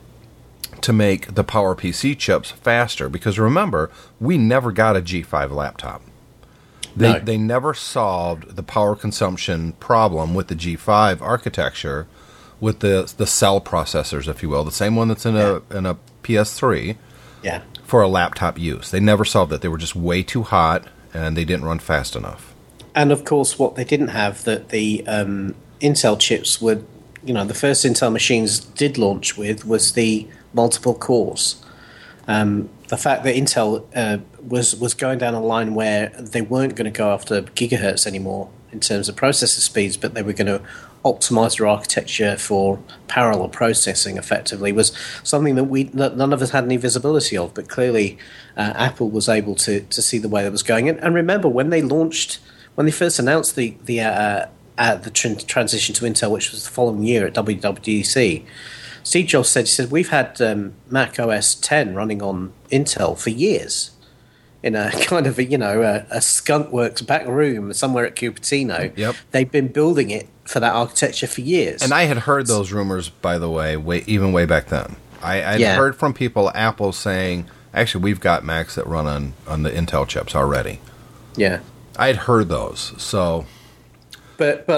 to make the PowerPC chips faster. Because remember, we never got a G5 laptop. They never solved the power consumption problem with the G5 architecture, with the cell processors, if you will, the same one that's in a PS3 for a laptop use. They never solved it. They were just way too hot, and they didn't run fast enough. And, of course, what they didn't have, that the Intel chips were, you know, the first Intel machines did launch with was the multiple cores. The fact that Intel was going down a line where they weren't going to go after gigahertz anymore in terms of processor speeds, but they were going to optimize their architecture for parallel processing effectively, was something that none of us had any visibility of. But clearly, Apple was able to see the way that was going. And remember, when they first announced the transition to Intel, which was the following year at WWDC, Steve Jobs said, we've had Mac OS X running on Intel for years in a kind of a skunk works back room somewhere at Cupertino. Yep. They've been building it for that architecture for years. And I had heard those rumors, by the way, even way back then. I'd heard from people at Apple saying, actually, we've got Macs that run on the Intel chips already. Yeah. I had heard those, so... But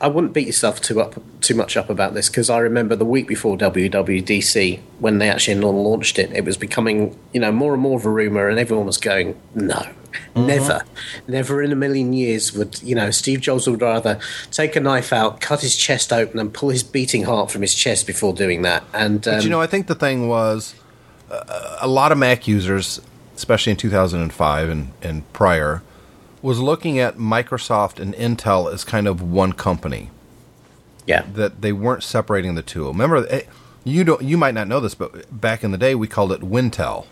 I wouldn't beat yourself too much up about this, because I remember the week before WWDC, when they actually launched it, it was becoming more and more of a rumor, and everyone was going, no, never in a million years would Steve Jobs would rather take a knife out, cut his chest open, and pull his beating heart from his chest before doing that. And but I think the thing was a lot of Mac users, especially in 2005 and prior, was looking at Microsoft and Intel as kind of one company. Yeah. That they weren't separating the two. Remember, you might not know this, but back in the day we called it Wintel.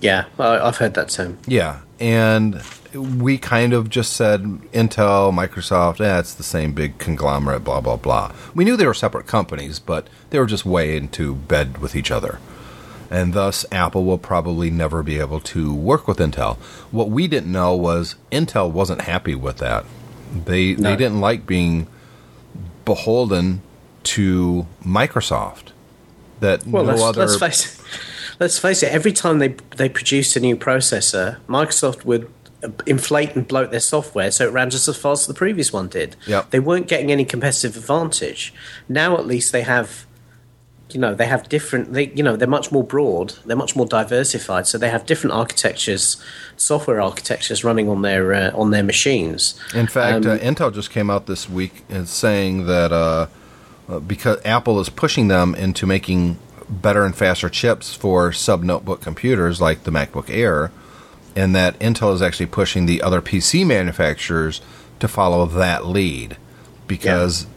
Yeah, I've heard that term. Yeah, and we kind of just said Intel, Microsoft, it's the same big conglomerate, blah, blah, blah. We knew they were separate companies, but they were just way into bed with each other. And thus, Apple will probably never be able to work with Intel. What we didn't know was Intel wasn't happy with that. They didn't like being beholden to Microsoft. Let's face it. Every time they produced a new processor, Microsoft would inflate and bloat their software so it ran just as fast as the previous one did. Yep. They weren't getting any competitive advantage. Now, at least, they have... they have different. They're much more broad. They're much more diversified. So they have different architectures, software architectures running on their machines. In fact, Intel just came out this week and saying that because Apple is pushing them into making better and faster chips for sub-notebook computers like the MacBook Air, and that Intel is actually pushing the other PC manufacturers to follow that lead, because. Yeah.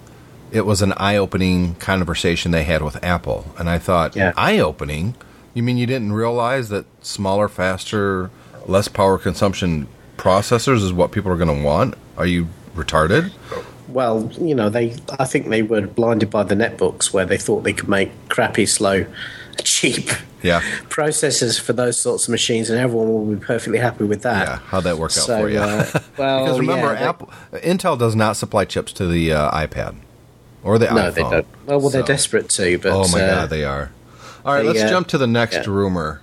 It was an eye-opening conversation they had with Apple. And I thought, eye-opening? You mean you didn't realize that smaller, faster, less power consumption processors is what people are going to want? Are you retarded? Well, I think they were blinded by the netbooks, where they thought they could make crappy, slow, cheap processors for those sorts of machines, and everyone will be perfectly happy with that. Yeah, how'd that work out for you? Because remember, Intel does not supply chips to the iPad. Or the iPhone. No, they don't. Well, they're desperate to. But, oh, my God, they are. All right, let's jump to the next rumor.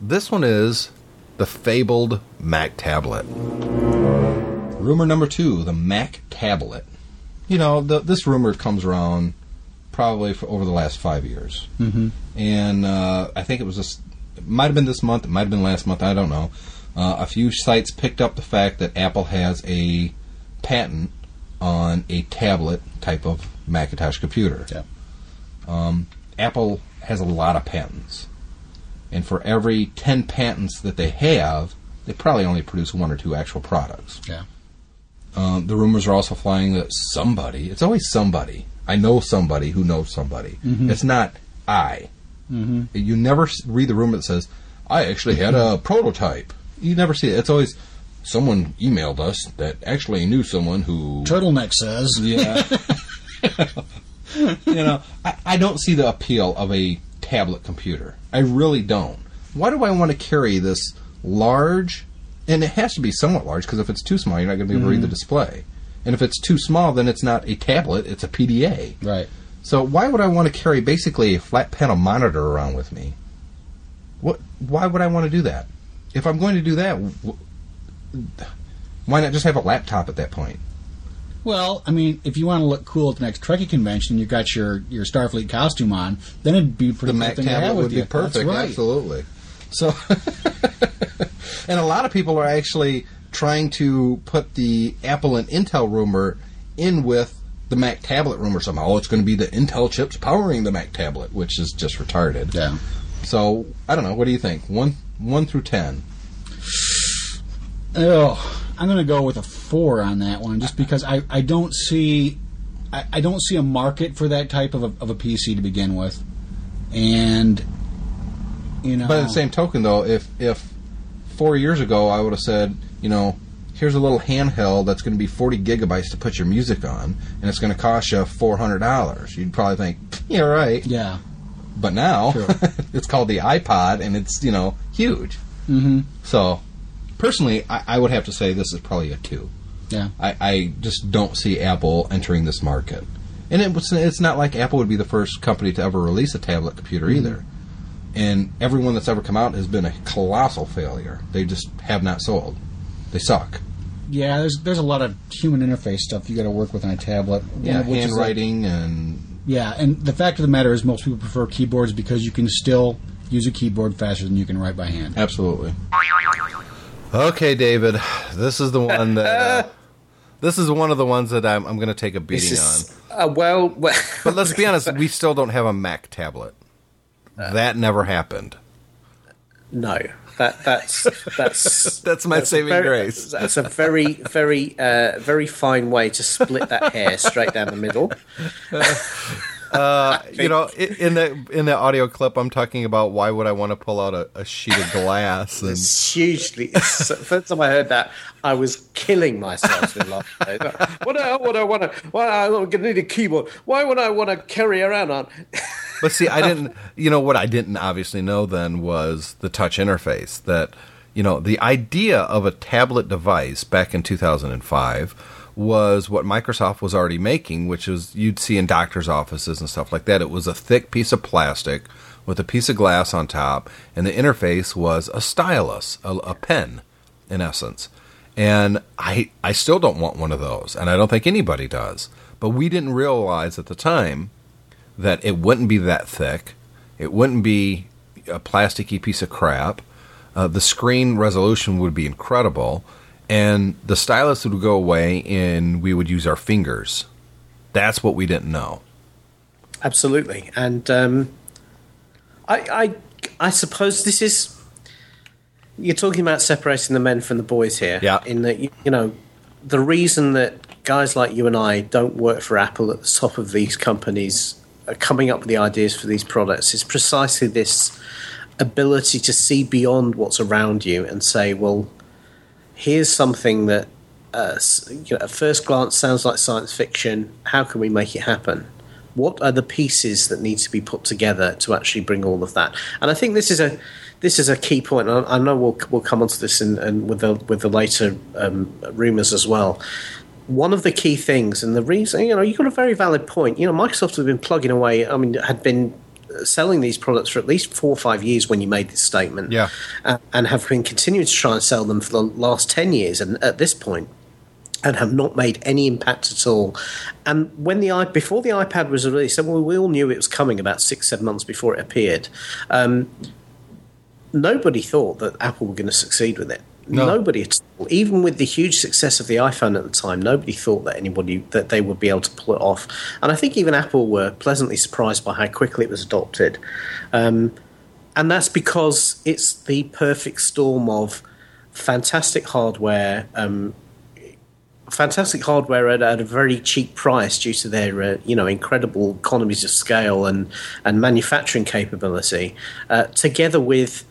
This one is the fabled Mac tablet. Rumor number two, the Mac tablet. You know, this rumor comes around probably for over the last 5 years. Mm-hmm. And I think it was it might have been this month, it might have been last month, I don't know. A few sites picked up the fact that Apple has a patent on a tablet type of Macintosh computer. Yeah. Apple has a lot of patents. And for every 10 patents that they have, they probably only produce one or two actual products. Yeah. The rumors are also flying that somebody, it's always somebody. I know somebody who knows somebody. Mm-hmm. It's not I. Mm-hmm. You never read the rumor that says, I actually had a prototype. You never see it. It's always someone emailed us that actually knew someone who... Turtleneck says. Yeah. You know, I don't see the appeal of a tablet computer. I really don't. Why do I want to carry this large... And it has to be somewhat large, because if it's too small, you're not going to be able to read the display. And if it's too small, then it's not a tablet, it's a PDA. Right. So why would I want to carry basically a flat panel monitor around with me? Why would I want to do that? If I'm going to do that, why not just have a laptop at that point? Well, I mean, if you want to look cool at the next Trekkie convention, you got your Starfleet costume on, then it'd be pretty cool thing to have with you. The Mac tablet would be perfect, right. Absolutely. So, and a lot of people are actually trying to put the Apple and Intel rumor in with the Mac tablet rumor somehow. Oh, it's going to be the Intel chips powering the Mac tablet, which is just retarded. Yeah. So, I don't know. What do you think? One through 10. Oh, I'm going to go with a 4 on that one, just because I don't see I don't see a market for that type of a PC to begin with, and you know. But at the same token, though, if 4 years ago I would have said, you know, here's a little handheld that's going to be 40 gigabytes to put your music on, and it's going to cost you $400, you'd probably think, yeah, right. Yeah. But now it's called the iPod, and it's, you know, huge. Mm-hmm. So. Personally, I would have to say this is probably a 2. Yeah. I just don't see Apple entering this market. And it's not like Apple would be the first company to ever release a tablet computer either. And everyone that's ever come out has been a colossal failure. They just have not sold. They suck. Yeah, there's a lot of human interface stuff you got to work with on a tablet. Yeah, handwriting and... Yeah, and the fact of the matter is most people prefer keyboards because you can still use a keyboard faster than you can write by hand. Absolutely. Okay, David, this is the one that this is one of the ones that I'm going to take a beating on. But let's be honest, we still don't have a Mac tablet. That never happened. No, that's that's saving grace. That's a very, very, very fine way to split that hair straight down the middle. You know, in the audio clip, I'm talking about why would I want to pull out a sheet of glass? And it's hugely. First time I heard that, I was killing myself with laughter. Why would I need a keyboard? Why would I want to carry around on? But see, I didn't. You know what I didn't obviously know then was the touch interface. That, you know, the idea of a tablet device back in 2005. Was what Microsoft was already making, which is you'd see in doctors' offices and stuff like that. It was a thick piece of plastic with a piece of glass on top, and the interface was a stylus, a pen, in essence. And I still don't want one of those, and I don't think anybody does. But we didn't realize at the time that it wouldn't be that thick. It wouldn't be a plasticky piece of crap. The screen resolution would be incredible. And the stylus would go away, and we would use our fingers. That's what we didn't know. Absolutely, and I suppose this is you're talking about separating the men from the boys here. Yeah. In that, you know, the reason that guys like you and I don't work for Apple at the top of these companies are coming up with the ideas for these products is precisely this ability to see beyond what's around you and say, well. Here's something that, you know, at first glance, sounds like science fiction. How can we make it happen? What are the pieces that need to be put together to actually bring all of that? And I think this is a key point. And I know we'll come onto this and with the later rumors as well. One of the key things, and the reason, you know, you've got a very valid point. You know, Microsoft had been plugging away. I mean, had been selling these products for at least 4 or 5 years when you made this statement, and have been continuing to try and sell them for the last 10 years and at this point, and have not made any impact at all. And when before the iPad was released, and we all knew it was coming about 6-7 months before it appeared, nobody thought that Apple were going to succeed with it. No. Nobody at all. Even with the huge success of the iPhone at the time, nobody thought that they would be able to pull it off. And I think even Apple were pleasantly surprised by how quickly it was adopted. And that's because it's the perfect storm of fantastic hardware, at a very cheap price due to their incredible economies of scale and manufacturing capability, together with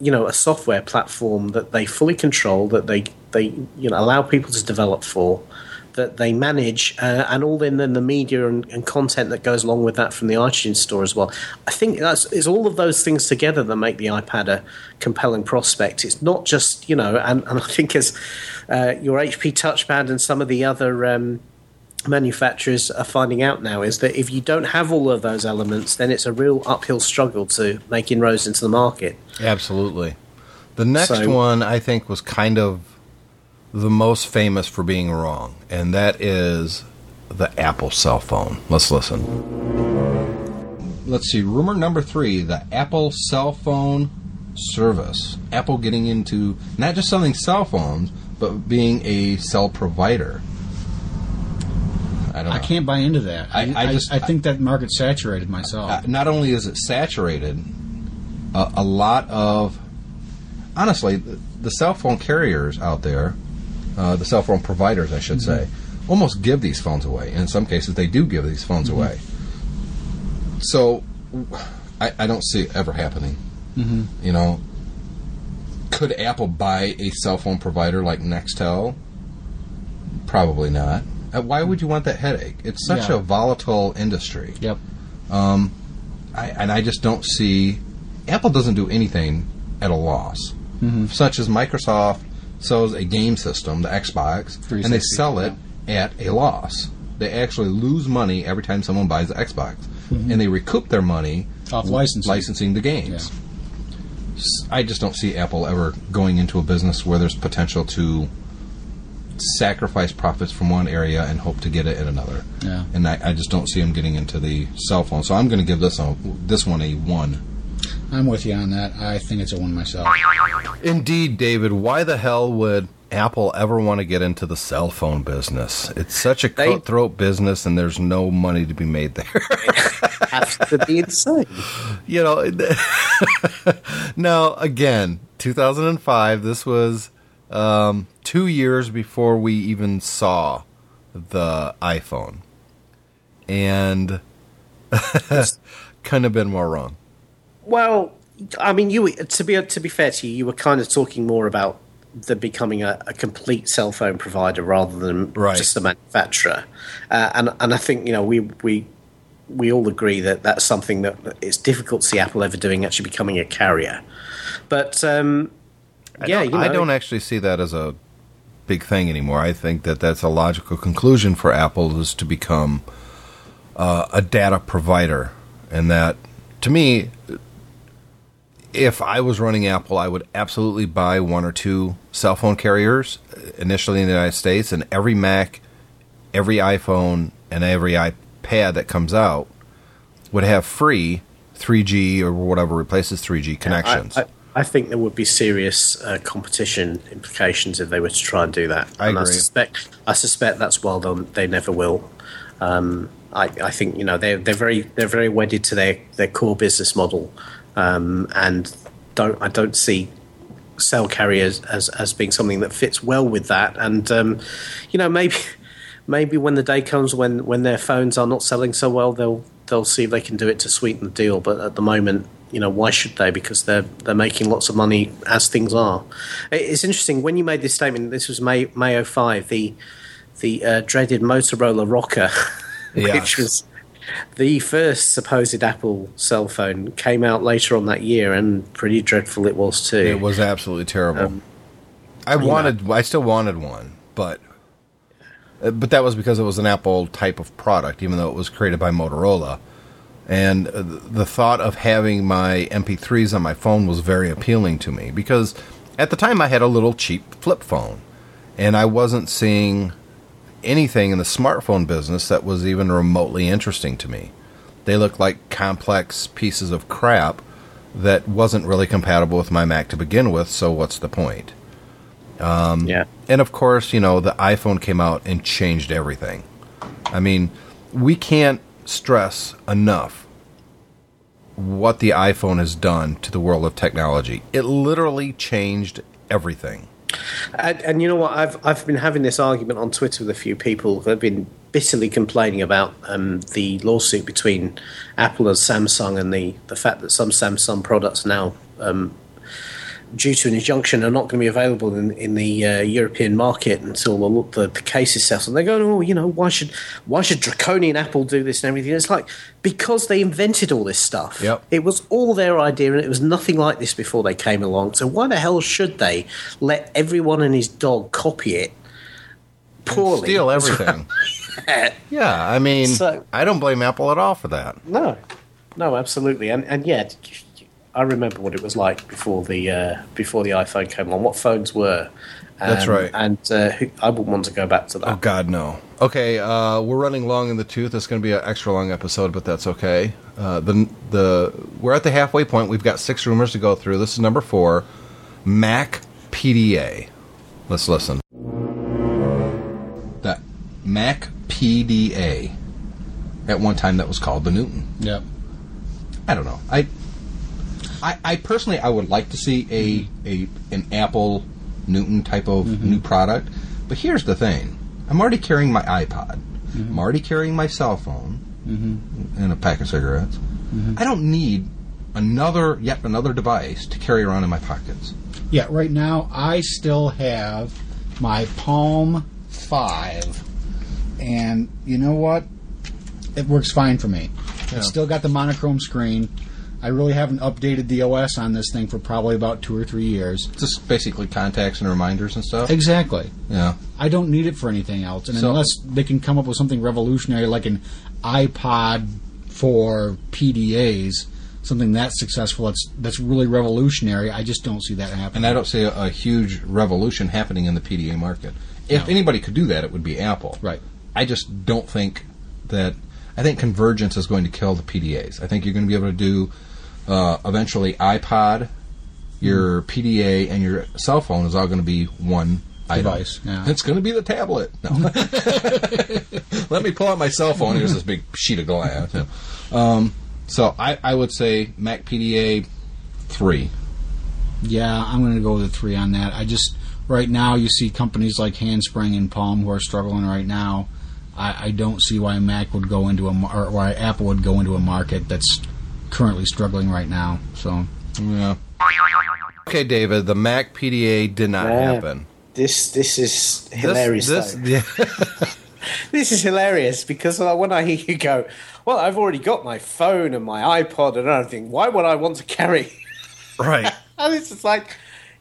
a software platform that they fully control, that they allow people to develop for, that they manage, and all then the media and content that goes along with that from the iTunes store as well. I think it's all of those things together that make the iPad a compelling prospect. It's not just, and I think as your HP touchpad and some of the other manufacturers are finding out now, is that if you don't have all of those elements, then it's a real uphill struggle to make inroads into the market. Absolutely. The next one, I think, was kind of the most famous for being wrong, and that is the Apple cell phone. Let's listen. Let's see. Rumor number 3, the Apple cell phone service. Apple getting into not just selling cell phones, but being a cell provider. I can't buy into that. I think that market's saturated myself. Not only is it saturated, a lot of... Honestly, the cell phone carriers out there... the cell phone providers, I should say, almost give these phones away. And in some cases, they do give these phones away. So I don't see it ever happening. Could Apple buy a cell phone provider like Nextel? Probably not. Why would you want that headache? It's such a volatile industry. Yep. I just don't see... Apple doesn't do anything at a loss, such as Microsoft sells a game system, the Xbox, and they sell it at a loss. They actually lose money every time someone buys the Xbox, and they recoup their money off licensing the games. Yeah. I just don't see Apple ever going into a business where there's potential to sacrifice profits from one area and hope to get it in another. Yeah. And I just don't see them getting into the cell phone. So I'm going to give this one a 1. I'm with you on that. I think it's a 1 myself. Indeed, David. Why the hell would Apple ever want to get into the cell phone business? It's such a cutthroat business, and there's no money to be made there. It has to be insane. Now, again, 2005, this was 2 years before we even saw the iPhone. And couldn't have been more wrong. Well, I mean, to be fair to you, you were kind of talking more about the becoming a complete cell phone provider rather than just a manufacturer. And I think, we all agree that that's something that it's difficult to see Apple ever doing, actually becoming a carrier. But, I don't actually see that as a big thing anymore. I think that that's a logical conclusion for Apple, is to become a data provider. And that, to me... If I was running Apple, I would absolutely buy 1 or 2 cell phone carriers initially in the United States, and every Mac, every iPhone, and every iPad that comes out would have free 3G or whatever replaces 3G connections. I think there would be serious competition implications if they were to try and do that. I agree. I suspect that's why they never will. I think they're very wedded to their core business model. I don't see cell carriers as being something that fits well with that. And maybe when the day comes when their phones are not selling so well, they'll see if they can do it to sweeten the deal. But at the moment, why should they? Because they're making lots of money as things are. It's interesting when you made this statement. This was May 2005, the dreaded Motorola rocker, which was. The first supposed Apple cell phone came out later on that year, and pretty dreadful it was too. It was absolutely terrible. I still wanted one, but that was because it was an Apple type of product, even though it was created by Motorola. And the thought of having my MP3s on my phone was very appealing to me because at the time I had a little cheap flip phone and I wasn't seeing anything in the smartphone business that was even remotely interesting to me. They looked like complex pieces of crap that wasn't really compatible with my Mac to begin with, so what's the point? And of course, you know, the iPhone came out and changed everything. I mean, we can't stress enough what the iPhone has done to the world of technology. It literally changed everything. And you know what? I've been having this argument on Twitter with a few people who have been bitterly complaining about the lawsuit between Apple and Samsung and the fact that some Samsung products now, due to an injunction, are not going to be available in the European market until the case is settled. And they're going, oh, you know, why should draconian Apple do this and everything? It's like, because they invented all this stuff. Yep. It was all their idea and it was nothing like this before they came along. So why the hell should they let everyone and his dog copy it poorly? And steal everything. Yeah, I mean, so, I don't blame Apple at all for that. No, absolutely. And yeah, I remember what it was like before the iPhone came on. What phones were? That's right. And I wouldn't want to go back to that. Oh God, no. Okay, we're running long in the tooth. It's going to be an extra long episode, but that's okay. We're at the halfway point. We've got 6 rumors to go through. This is number 4, Mac PDA. Let's listen. That Mac PDA. At one time, that was called the Newton. Yep. I don't know. I personally, I would like to see an Apple Newton type of new product. But here's the thing. I'm already carrying my iPod. Mm-hmm. I'm already carrying my cell phone and a pack of cigarettes. Mm-hmm. I don't need yet another device to carry around in my pockets. Yeah, right now I still have my Palm 5. And you know what? It works fine for me. Yeah. It's still got the monochrome screen. I really haven't updated the OS on this thing for probably about 2 or 3 years. Just basically contacts and reminders and stuff? Exactly. Yeah. I don't need it for anything else. And unless they can come up with something revolutionary like an iPod for PDAs, something that's successful, that's really revolutionary, I just don't see that happening. And I don't see a huge revolution happening in the PDA market. If anybody could do that, it would be Apple. Right. I just don't think that... I think convergence is going to kill the PDAs. I think you're going to be able to do... eventually iPod, your PDA, and your cell phone is all going to be one device. Yeah. It's going to be the tablet. No. Let me pull out my cell phone. Here's this big sheet of glass. Yeah. So I would say Mac PDA 3. Yeah, I'm going to go with a 3 on that. I just, right now you see companies like Handspring and Palm who are struggling right now. I don't see why Mac would go into or why Apple would go into a market that's currently struggling right now, so yeah. Okay, David, the Mac PDA did not happen. This is hilarious. This is hilarious because when I hear you go, well, I've already got my phone and my iPod and everything. Why would I want to carry? Right, and it's just like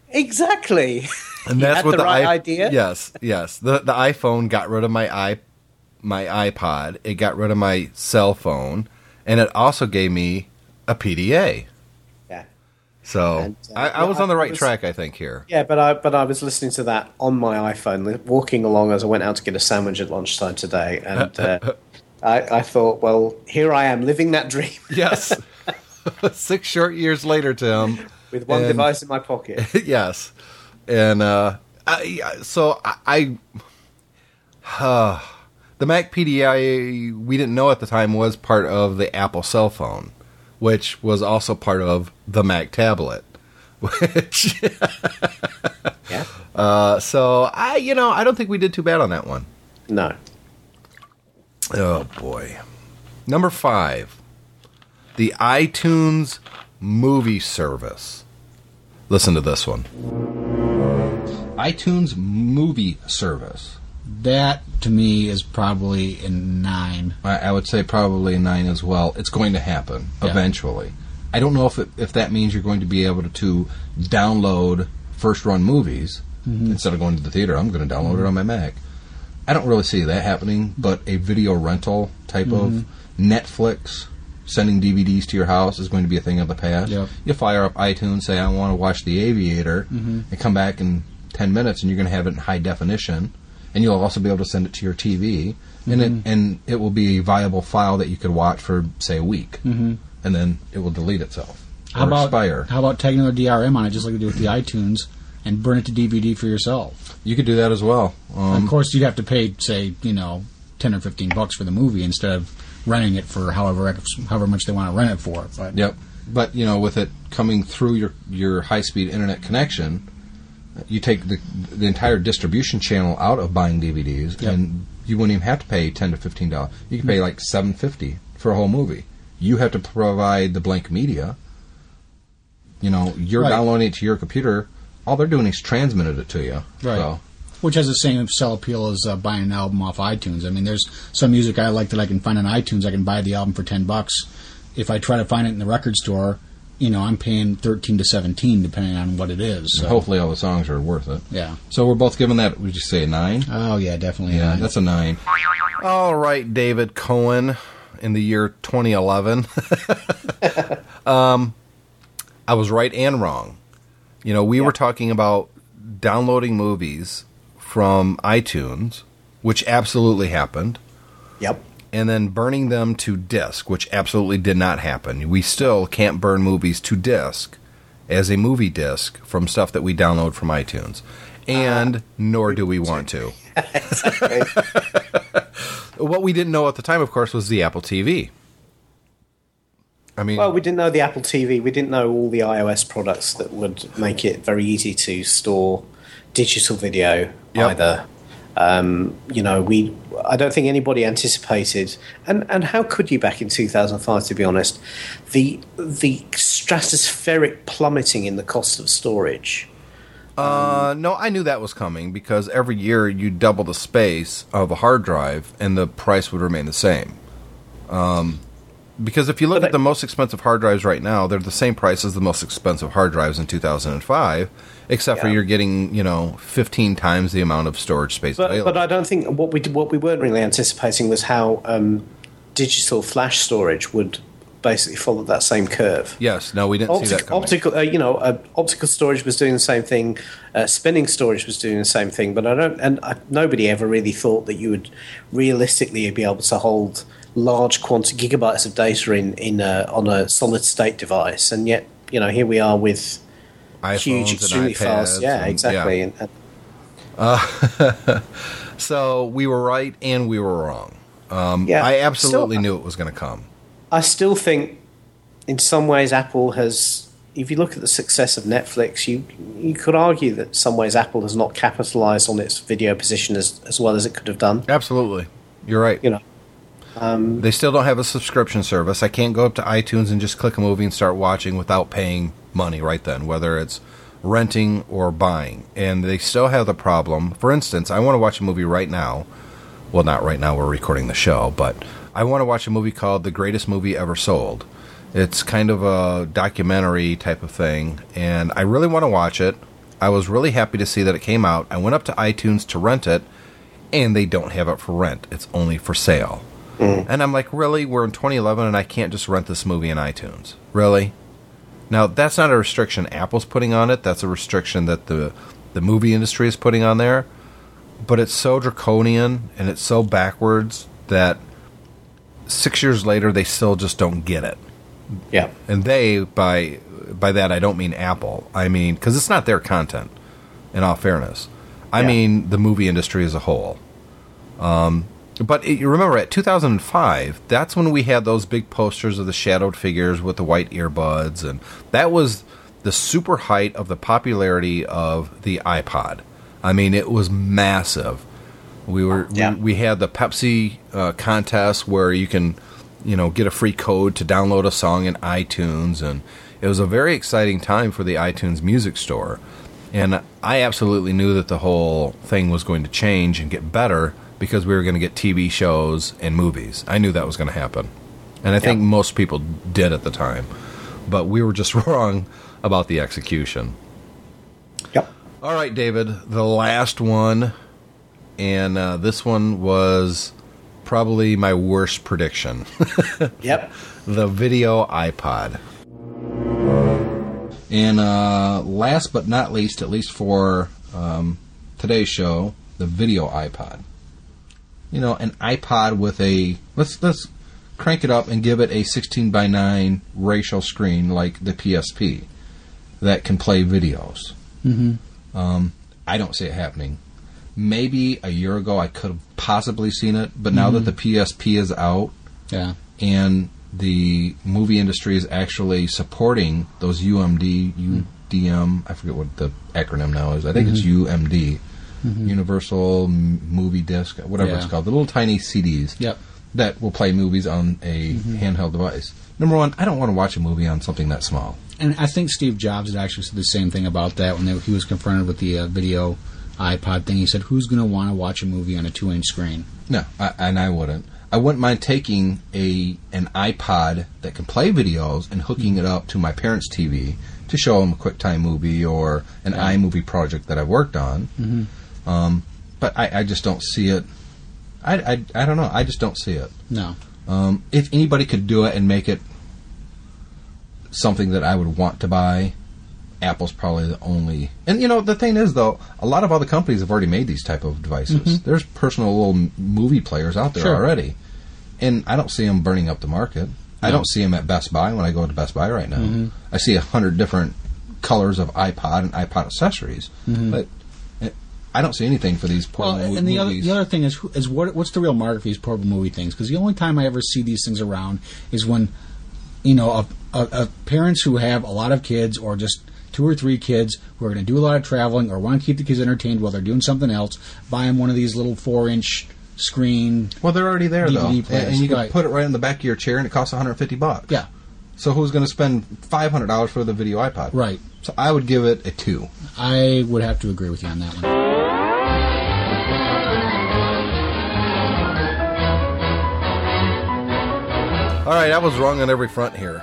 exactly. And that's what the right idea. Yes. The iPhone got rid of my iPod. It got rid of my cell phone, and it also gave me a PDA. Yeah. So I was on the right track, I think, here. Yeah, but I was listening to that on my iPhone, walking along as I went out to get a sandwich at lunchtime today, and I thought, well, here I am living that dream. Yes. 6 short years later, Tim. With one device in my pocket. Yes. And the Mac PDA, we didn't know at the time, was part of the Apple cell phone, which was also part of the Mac tablet. Which, yeah. So I don't think we did too bad on that one. No. Oh boy. Number 5, the iTunes movie service. Listen to this one. iTunes movie service. That, to me, is probably a 9. I would say probably a 9 as well. It's going to happen eventually. I don't know if that means you're going to be able to download first-run movies instead of going to the theater. I'm going to download it on my Mac. I don't really see that happening, but a video rental type of Netflix sending DVDs to your house is going to be a thing of the past. Yep. You fire up iTunes, say, I want to watch The Aviator, and come back in 10 minutes, and you're going to have it in high definition, and you'll also be able to send it to your TV, and it will be a viable file that you could watch for, say, a week, and then it will delete itself or expire. How about tagging another DRM on it, just like we do with the iTunes, and burn it to DVD for yourself? You could do that as well. Of course, you'd have to pay, say, $10 or $15 for the movie instead of renting it for however much they want to rent it for. But. Yep. But, with it coming through your high-speed Internet connection, you take the entire distribution channel out of buying DVDs, and you wouldn't even have to pay $10 to $15. You could pay, like, $7.50 for a whole movie. You have to provide the blank media. You're downloading it to your computer. All they're doing is transmitted it to you. Right. So. Which has the same sell appeal as buying an album off iTunes. I mean, there's some music I like that I can find on iTunes. I can buy the album for $10. If I try to find it in the record store, I'm paying $13 to $17, depending on what it is. So. Hopefully, all the songs are worth it. Yeah. So we're both giving that. Would you say a 9? Oh yeah, definitely. Yeah, that's a 9. All right, David Cohen, in the year 2011. I was right and wrong. We were talking about downloading movies from iTunes, which absolutely happened. Yep. And then burning them to disk, which absolutely did not happen. We still can't burn movies to disk as a movie disk from stuff that we download from iTunes. And nor do we want to. What we didn't know at the time, of course, was the Apple TV. We didn't know the Apple TV. We didn't know all the iOS products that would make it very easy to store digital video either. I don't think anybody anticipated, and how could you back in 2005, to be honest, the stratospheric plummeting in the cost of storage? No, I knew that was coming because every year you double the space of a hard drive and the price would remain the same. Because if you look at the most expensive hard drives right now, they're the same price as the most expensive hard drives in 2005, except for you're getting, 15 times the amount of storage space available. But I don't think what we weren't really anticipating was how digital flash storage would basically follow that same curve. Yes, no, we didn't see that coming. Optical storage was doing the same thing. Spinning storage was doing the same thing. But nobody ever really thought that you would realistically be able to hold large quantity gigabytes of data on a solid state device, and yet here we are with iPhones, huge, extremely fast. Yeah, exactly. Yeah. So we were right and we were wrong. I absolutely knew it was going to come. I still think, in some ways, Apple has. If you look at the success of Netflix, you could argue that in some ways Apple has not capitalized on its video position as well as it could have done. Absolutely, you're right. They still don't have a subscription service. I can't go up to iTunes and just click a movie and start watching without paying money right then, whether it's renting or buying. And they still have the problem. For instance, I want to watch a movie right now. Well, not right now. We're recording the show. But I want to watch a movie called The Greatest Movie Ever Sold. It's kind of a documentary type of thing. And I really want to watch it. I was really happy to see that it came out. I went up to iTunes to rent it. And they don't have it for rent. It's only for sale. And I'm like, really? We're in 2011 and I can't just rent this movie on iTunes. Really? Now, that's not a restriction Apple's putting on it. That's a restriction that the movie industry is putting on there. But it's so draconian and it's so backwards that 6 years later they still just don't get it. Yeah. And they, by that, I don't mean Apple. I mean, because it's not their content, in all fairness. I mean the movie industry as a whole. But you remember, at 2005, that's when we had those big posters of the shadowed figures with the white earbuds, and that was the super height of the popularity of the iPod. I mean, it was massive. We had the Pepsi contest where you can, get a free code to download a song in iTunes, and it was a very exciting time for the iTunes music store. And I absolutely knew that the whole thing was going to change and get better, because we were going to get TV shows and movies. I knew that was going to happen. And I think most people did at the time. But we were just wrong about the execution. Yep. All right, David, the last one. And this one was probably my worst prediction. Yep. The video iPod. And last but not least, at least for today's show, the video iPod. You know, an iPod with a... Let's crank it up and give it a 16:9 ratio screen like the PSP that can play videos. Mm-hmm. I don't see it happening. Maybe a year ago I could have possibly seen it, but now that the PSP is out and the movie industry is actually supporting those UMD, UDM, I forget what the acronym now is. I think it's UMD, Universal Movie Disc, whatever it's called, the little tiny CDs that will play movies on a handheld device. Number one, I don't want to watch a movie on something that small. And I think Steve Jobs had actually said the same thing about that when he was confronted with the video iPod thing. He said, who's going to want to watch a movie on a 2-inch screen? No, I wouldn't. I wouldn't mind taking an iPod that can play videos and hooking it up to my parents' TV to show them a QuickTime movie or an iMovie project that I've worked on. Mm-hmm. But I just don't see it. I don't know. I just don't see it. No. If anybody could do it and make it something that I would want to buy, Apple's probably the only... And, you know, the thing is, though, a lot of other companies have already made these type of devices. Mm-hmm. There's personal little movie players out there already. And I don't see them burning up the market. No. I don't see them at Best Buy when I go to Best Buy right now. Mm-hmm. I see 100 different colors of iPod and iPod accessories. Mm-hmm. But I don't see anything for these portable movies. And the other thing is what's the real market for these portable movie things? Because the only time I ever see these things around is when, you know, parents who have a lot of kids or just 2 or 3 kids who are going to do a lot of traveling or want to keep the kids entertained while they're doing something else, buy them one of these little 4-inch screen. Well, they're already there, DVD though. And you can put it right in the back of your chair, and it costs $150. Yeah. So who's going to spend $500 for the video iPod? Right. So I would give it a 2. I would have to agree with you on that one. All right, I was wrong on every front here.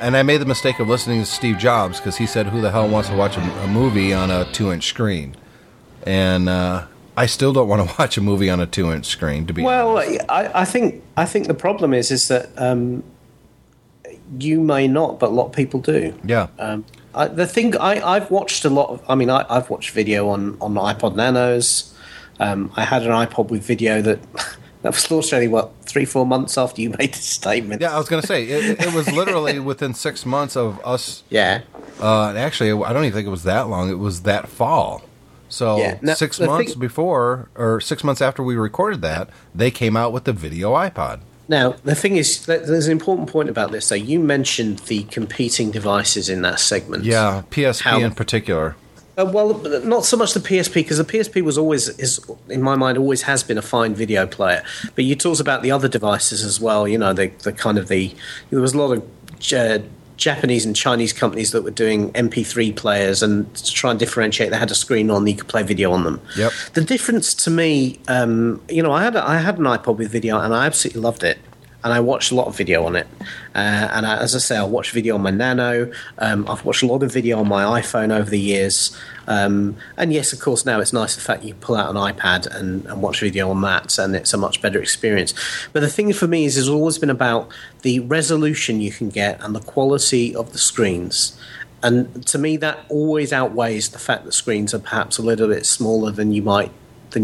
And I made the mistake of listening to Steve Jobs because he said, who the hell wants to watch a movie on a 2-inch screen? And I still don't want to watch a movie on a 2-inch screen, to be honest. Well, I think the problem is that you may not, but a lot of people do. Yeah. I've watched a lot of... I mean, I've watched video on iPod Nanos. I had an iPod with video that... That was launched only, 3-4 months after you made the statement. Yeah, I was going to say, it was literally within 6 months of us. Yeah. And actually, I don't even think it was that long. It was that fall. So yeah. Now, 6 months before, or 6 months after we recorded that, they came out with the video iPod. Now, the thing is, there's an important point about this. So you mentioned the competing devices in that segment. Yeah, PSP in particular. Well, not so much the PSP, because the PSP was always, in my mind, always has been a fine video player. But you talked about the other devices as well. You know, there was a lot of Japanese and Chinese companies that were doing MP3 players, and to try and differentiate, they had a screen on, you could play video on them. Yep. The difference to me, you know, I had an iPod with video, and I absolutely loved it. And I watched a lot of video on it. And as I say, I watched video on my Nano. I've watched a lot of video on my iPhone over the years. And yes, of course, now it's nice the fact you pull out an iPad and watch video on that, and it's a much better experience. But the thing for me is it's always been about the resolution you can get and the quality of the screens. And to me, that always outweighs the fact that screens are perhaps a little bit smaller than you might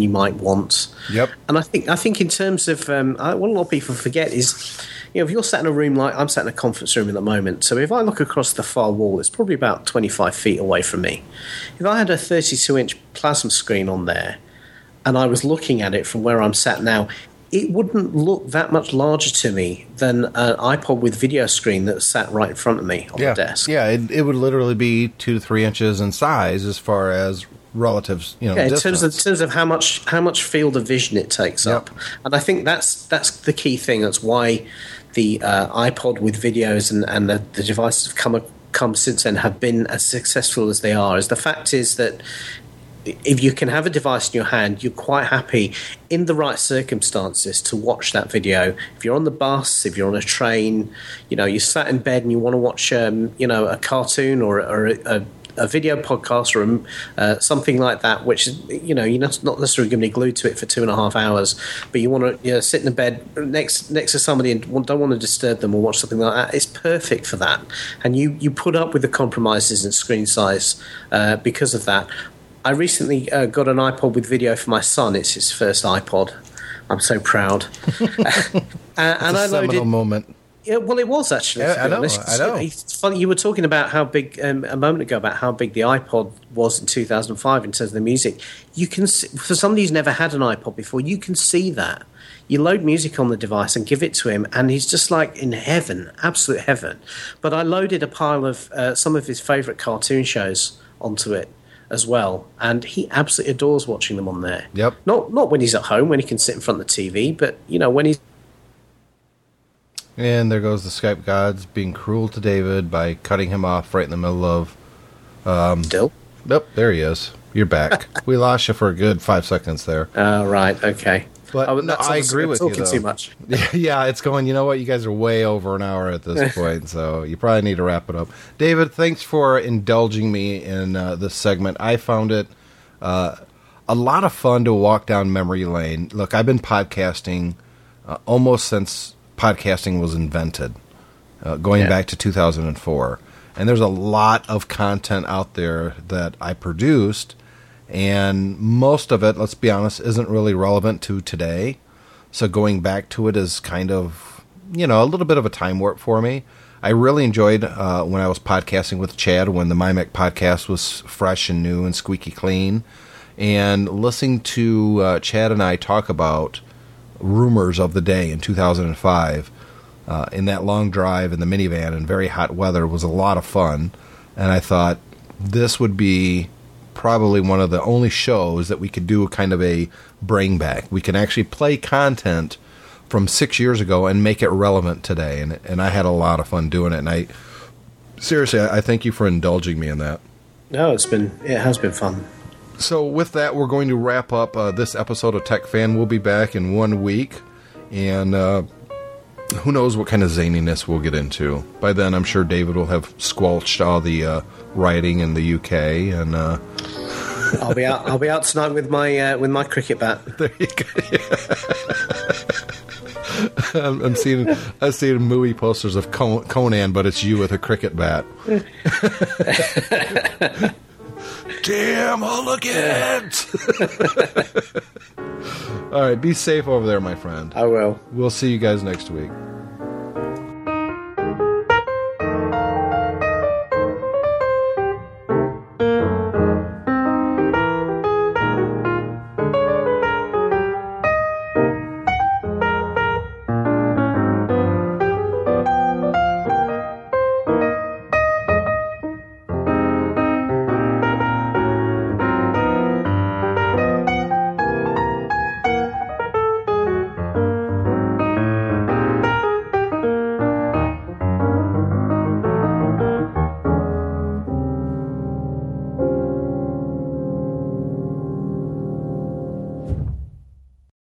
want. Yep. And I think in terms of what a lot of people forget is, you know, if you're sat in a room like I'm sat in a conference room at the moment, so if I look across the far wall, it's probably about 25 feet away from me. If I had a 32-inch plasma screen on there and I was looking at it from where I'm sat now, it wouldn't look that much larger to me than an iPod with video screen that sat right in front of me on the desk. Yeah, it would literally be 2 to 3 inches in size as far as relatives, you know, in terms of how much field of vision it takes up. And I think that's the key thing. That's why the iPod with videos and the devices have come since then have been as successful as they are. Is the fact is that if you can have a device in your hand, you're quite happy in the right circumstances to watch that video. If you're on the bus, if you're on a train, you know, you're sat in bed and you want to watch, you know, a cartoon or a a video podcast or something like that, which is, you know, you're not necessarily going to be glued to it for 2.5 hours, but you want to sit in the bed next to somebody and don't want to disturb them or watch something like that. It's perfect for that, and you put up with the compromises in screen size because of that. I recently got an iPod with video for my son. It's his first iPod. I'm so proud. And I loaded a moment. Yeah, well, it was actually. Yeah, I know. It's funny, you were talking about how big a moment ago about how big the iPod was in 2005 in terms of the music. You can see, for somebody who's never had an iPod before, you can see that. You load music on the device and give it to him, and he's just like in heaven, absolute heaven. But I loaded a pile of some of his favourite cartoon shows onto it as well, and he absolutely adores watching them on there. Yep. Not when he's at home, when he can sit in front of the TV, but you know, when he's... And there goes the Skype gods being cruel to David by cutting him off right in the middle of... Still? Nope, there he is. You're back. We lost you for a good 5 seconds there. Right, okay. But no, I agree with you, though. Talking too much. Yeah, it's going, you know what, you guys are way over an hour at this point, so you probably need to wrap it up. David, thanks for indulging me in this segment. I found it a lot of fun to walk down memory lane. Look, I've been podcasting almost since podcasting was invented, going back to 2004. And there's a lot of content out there that I produced, and most of it, let's be honest, isn't really relevant to today. So going back to it is kind of, you know, a little bit of a time warp for me. I really enjoyed when I was podcasting with Chad, when the MyMac podcast was fresh and new and squeaky clean. And listening to Chad and I talk about rumors of the day in 2005 in that long drive in the minivan in very hot weather was a lot of fun. And I thought this would be probably one of the only shows that we could do kind of a bring back. We can actually play content from 6 years ago and make it relevant today. And I had a lot of fun doing it. And I thank you for indulging me in that. No, it has been fun. So with that, we're going to wrap up this episode of Tech Fan. We'll be back in 1 week, and who knows what kind of zaniness we'll get into. By then, I'm sure David will have squelched all the rioting in the UK, and I'll be out. I'll be out tonight with my cricket bat. There you go. Yeah. I'm seeing movie posters of Conan, but it's you with a cricket bat. Damn hooligans! All right, be safe over there, my friend. I will. We'll see you guys next week.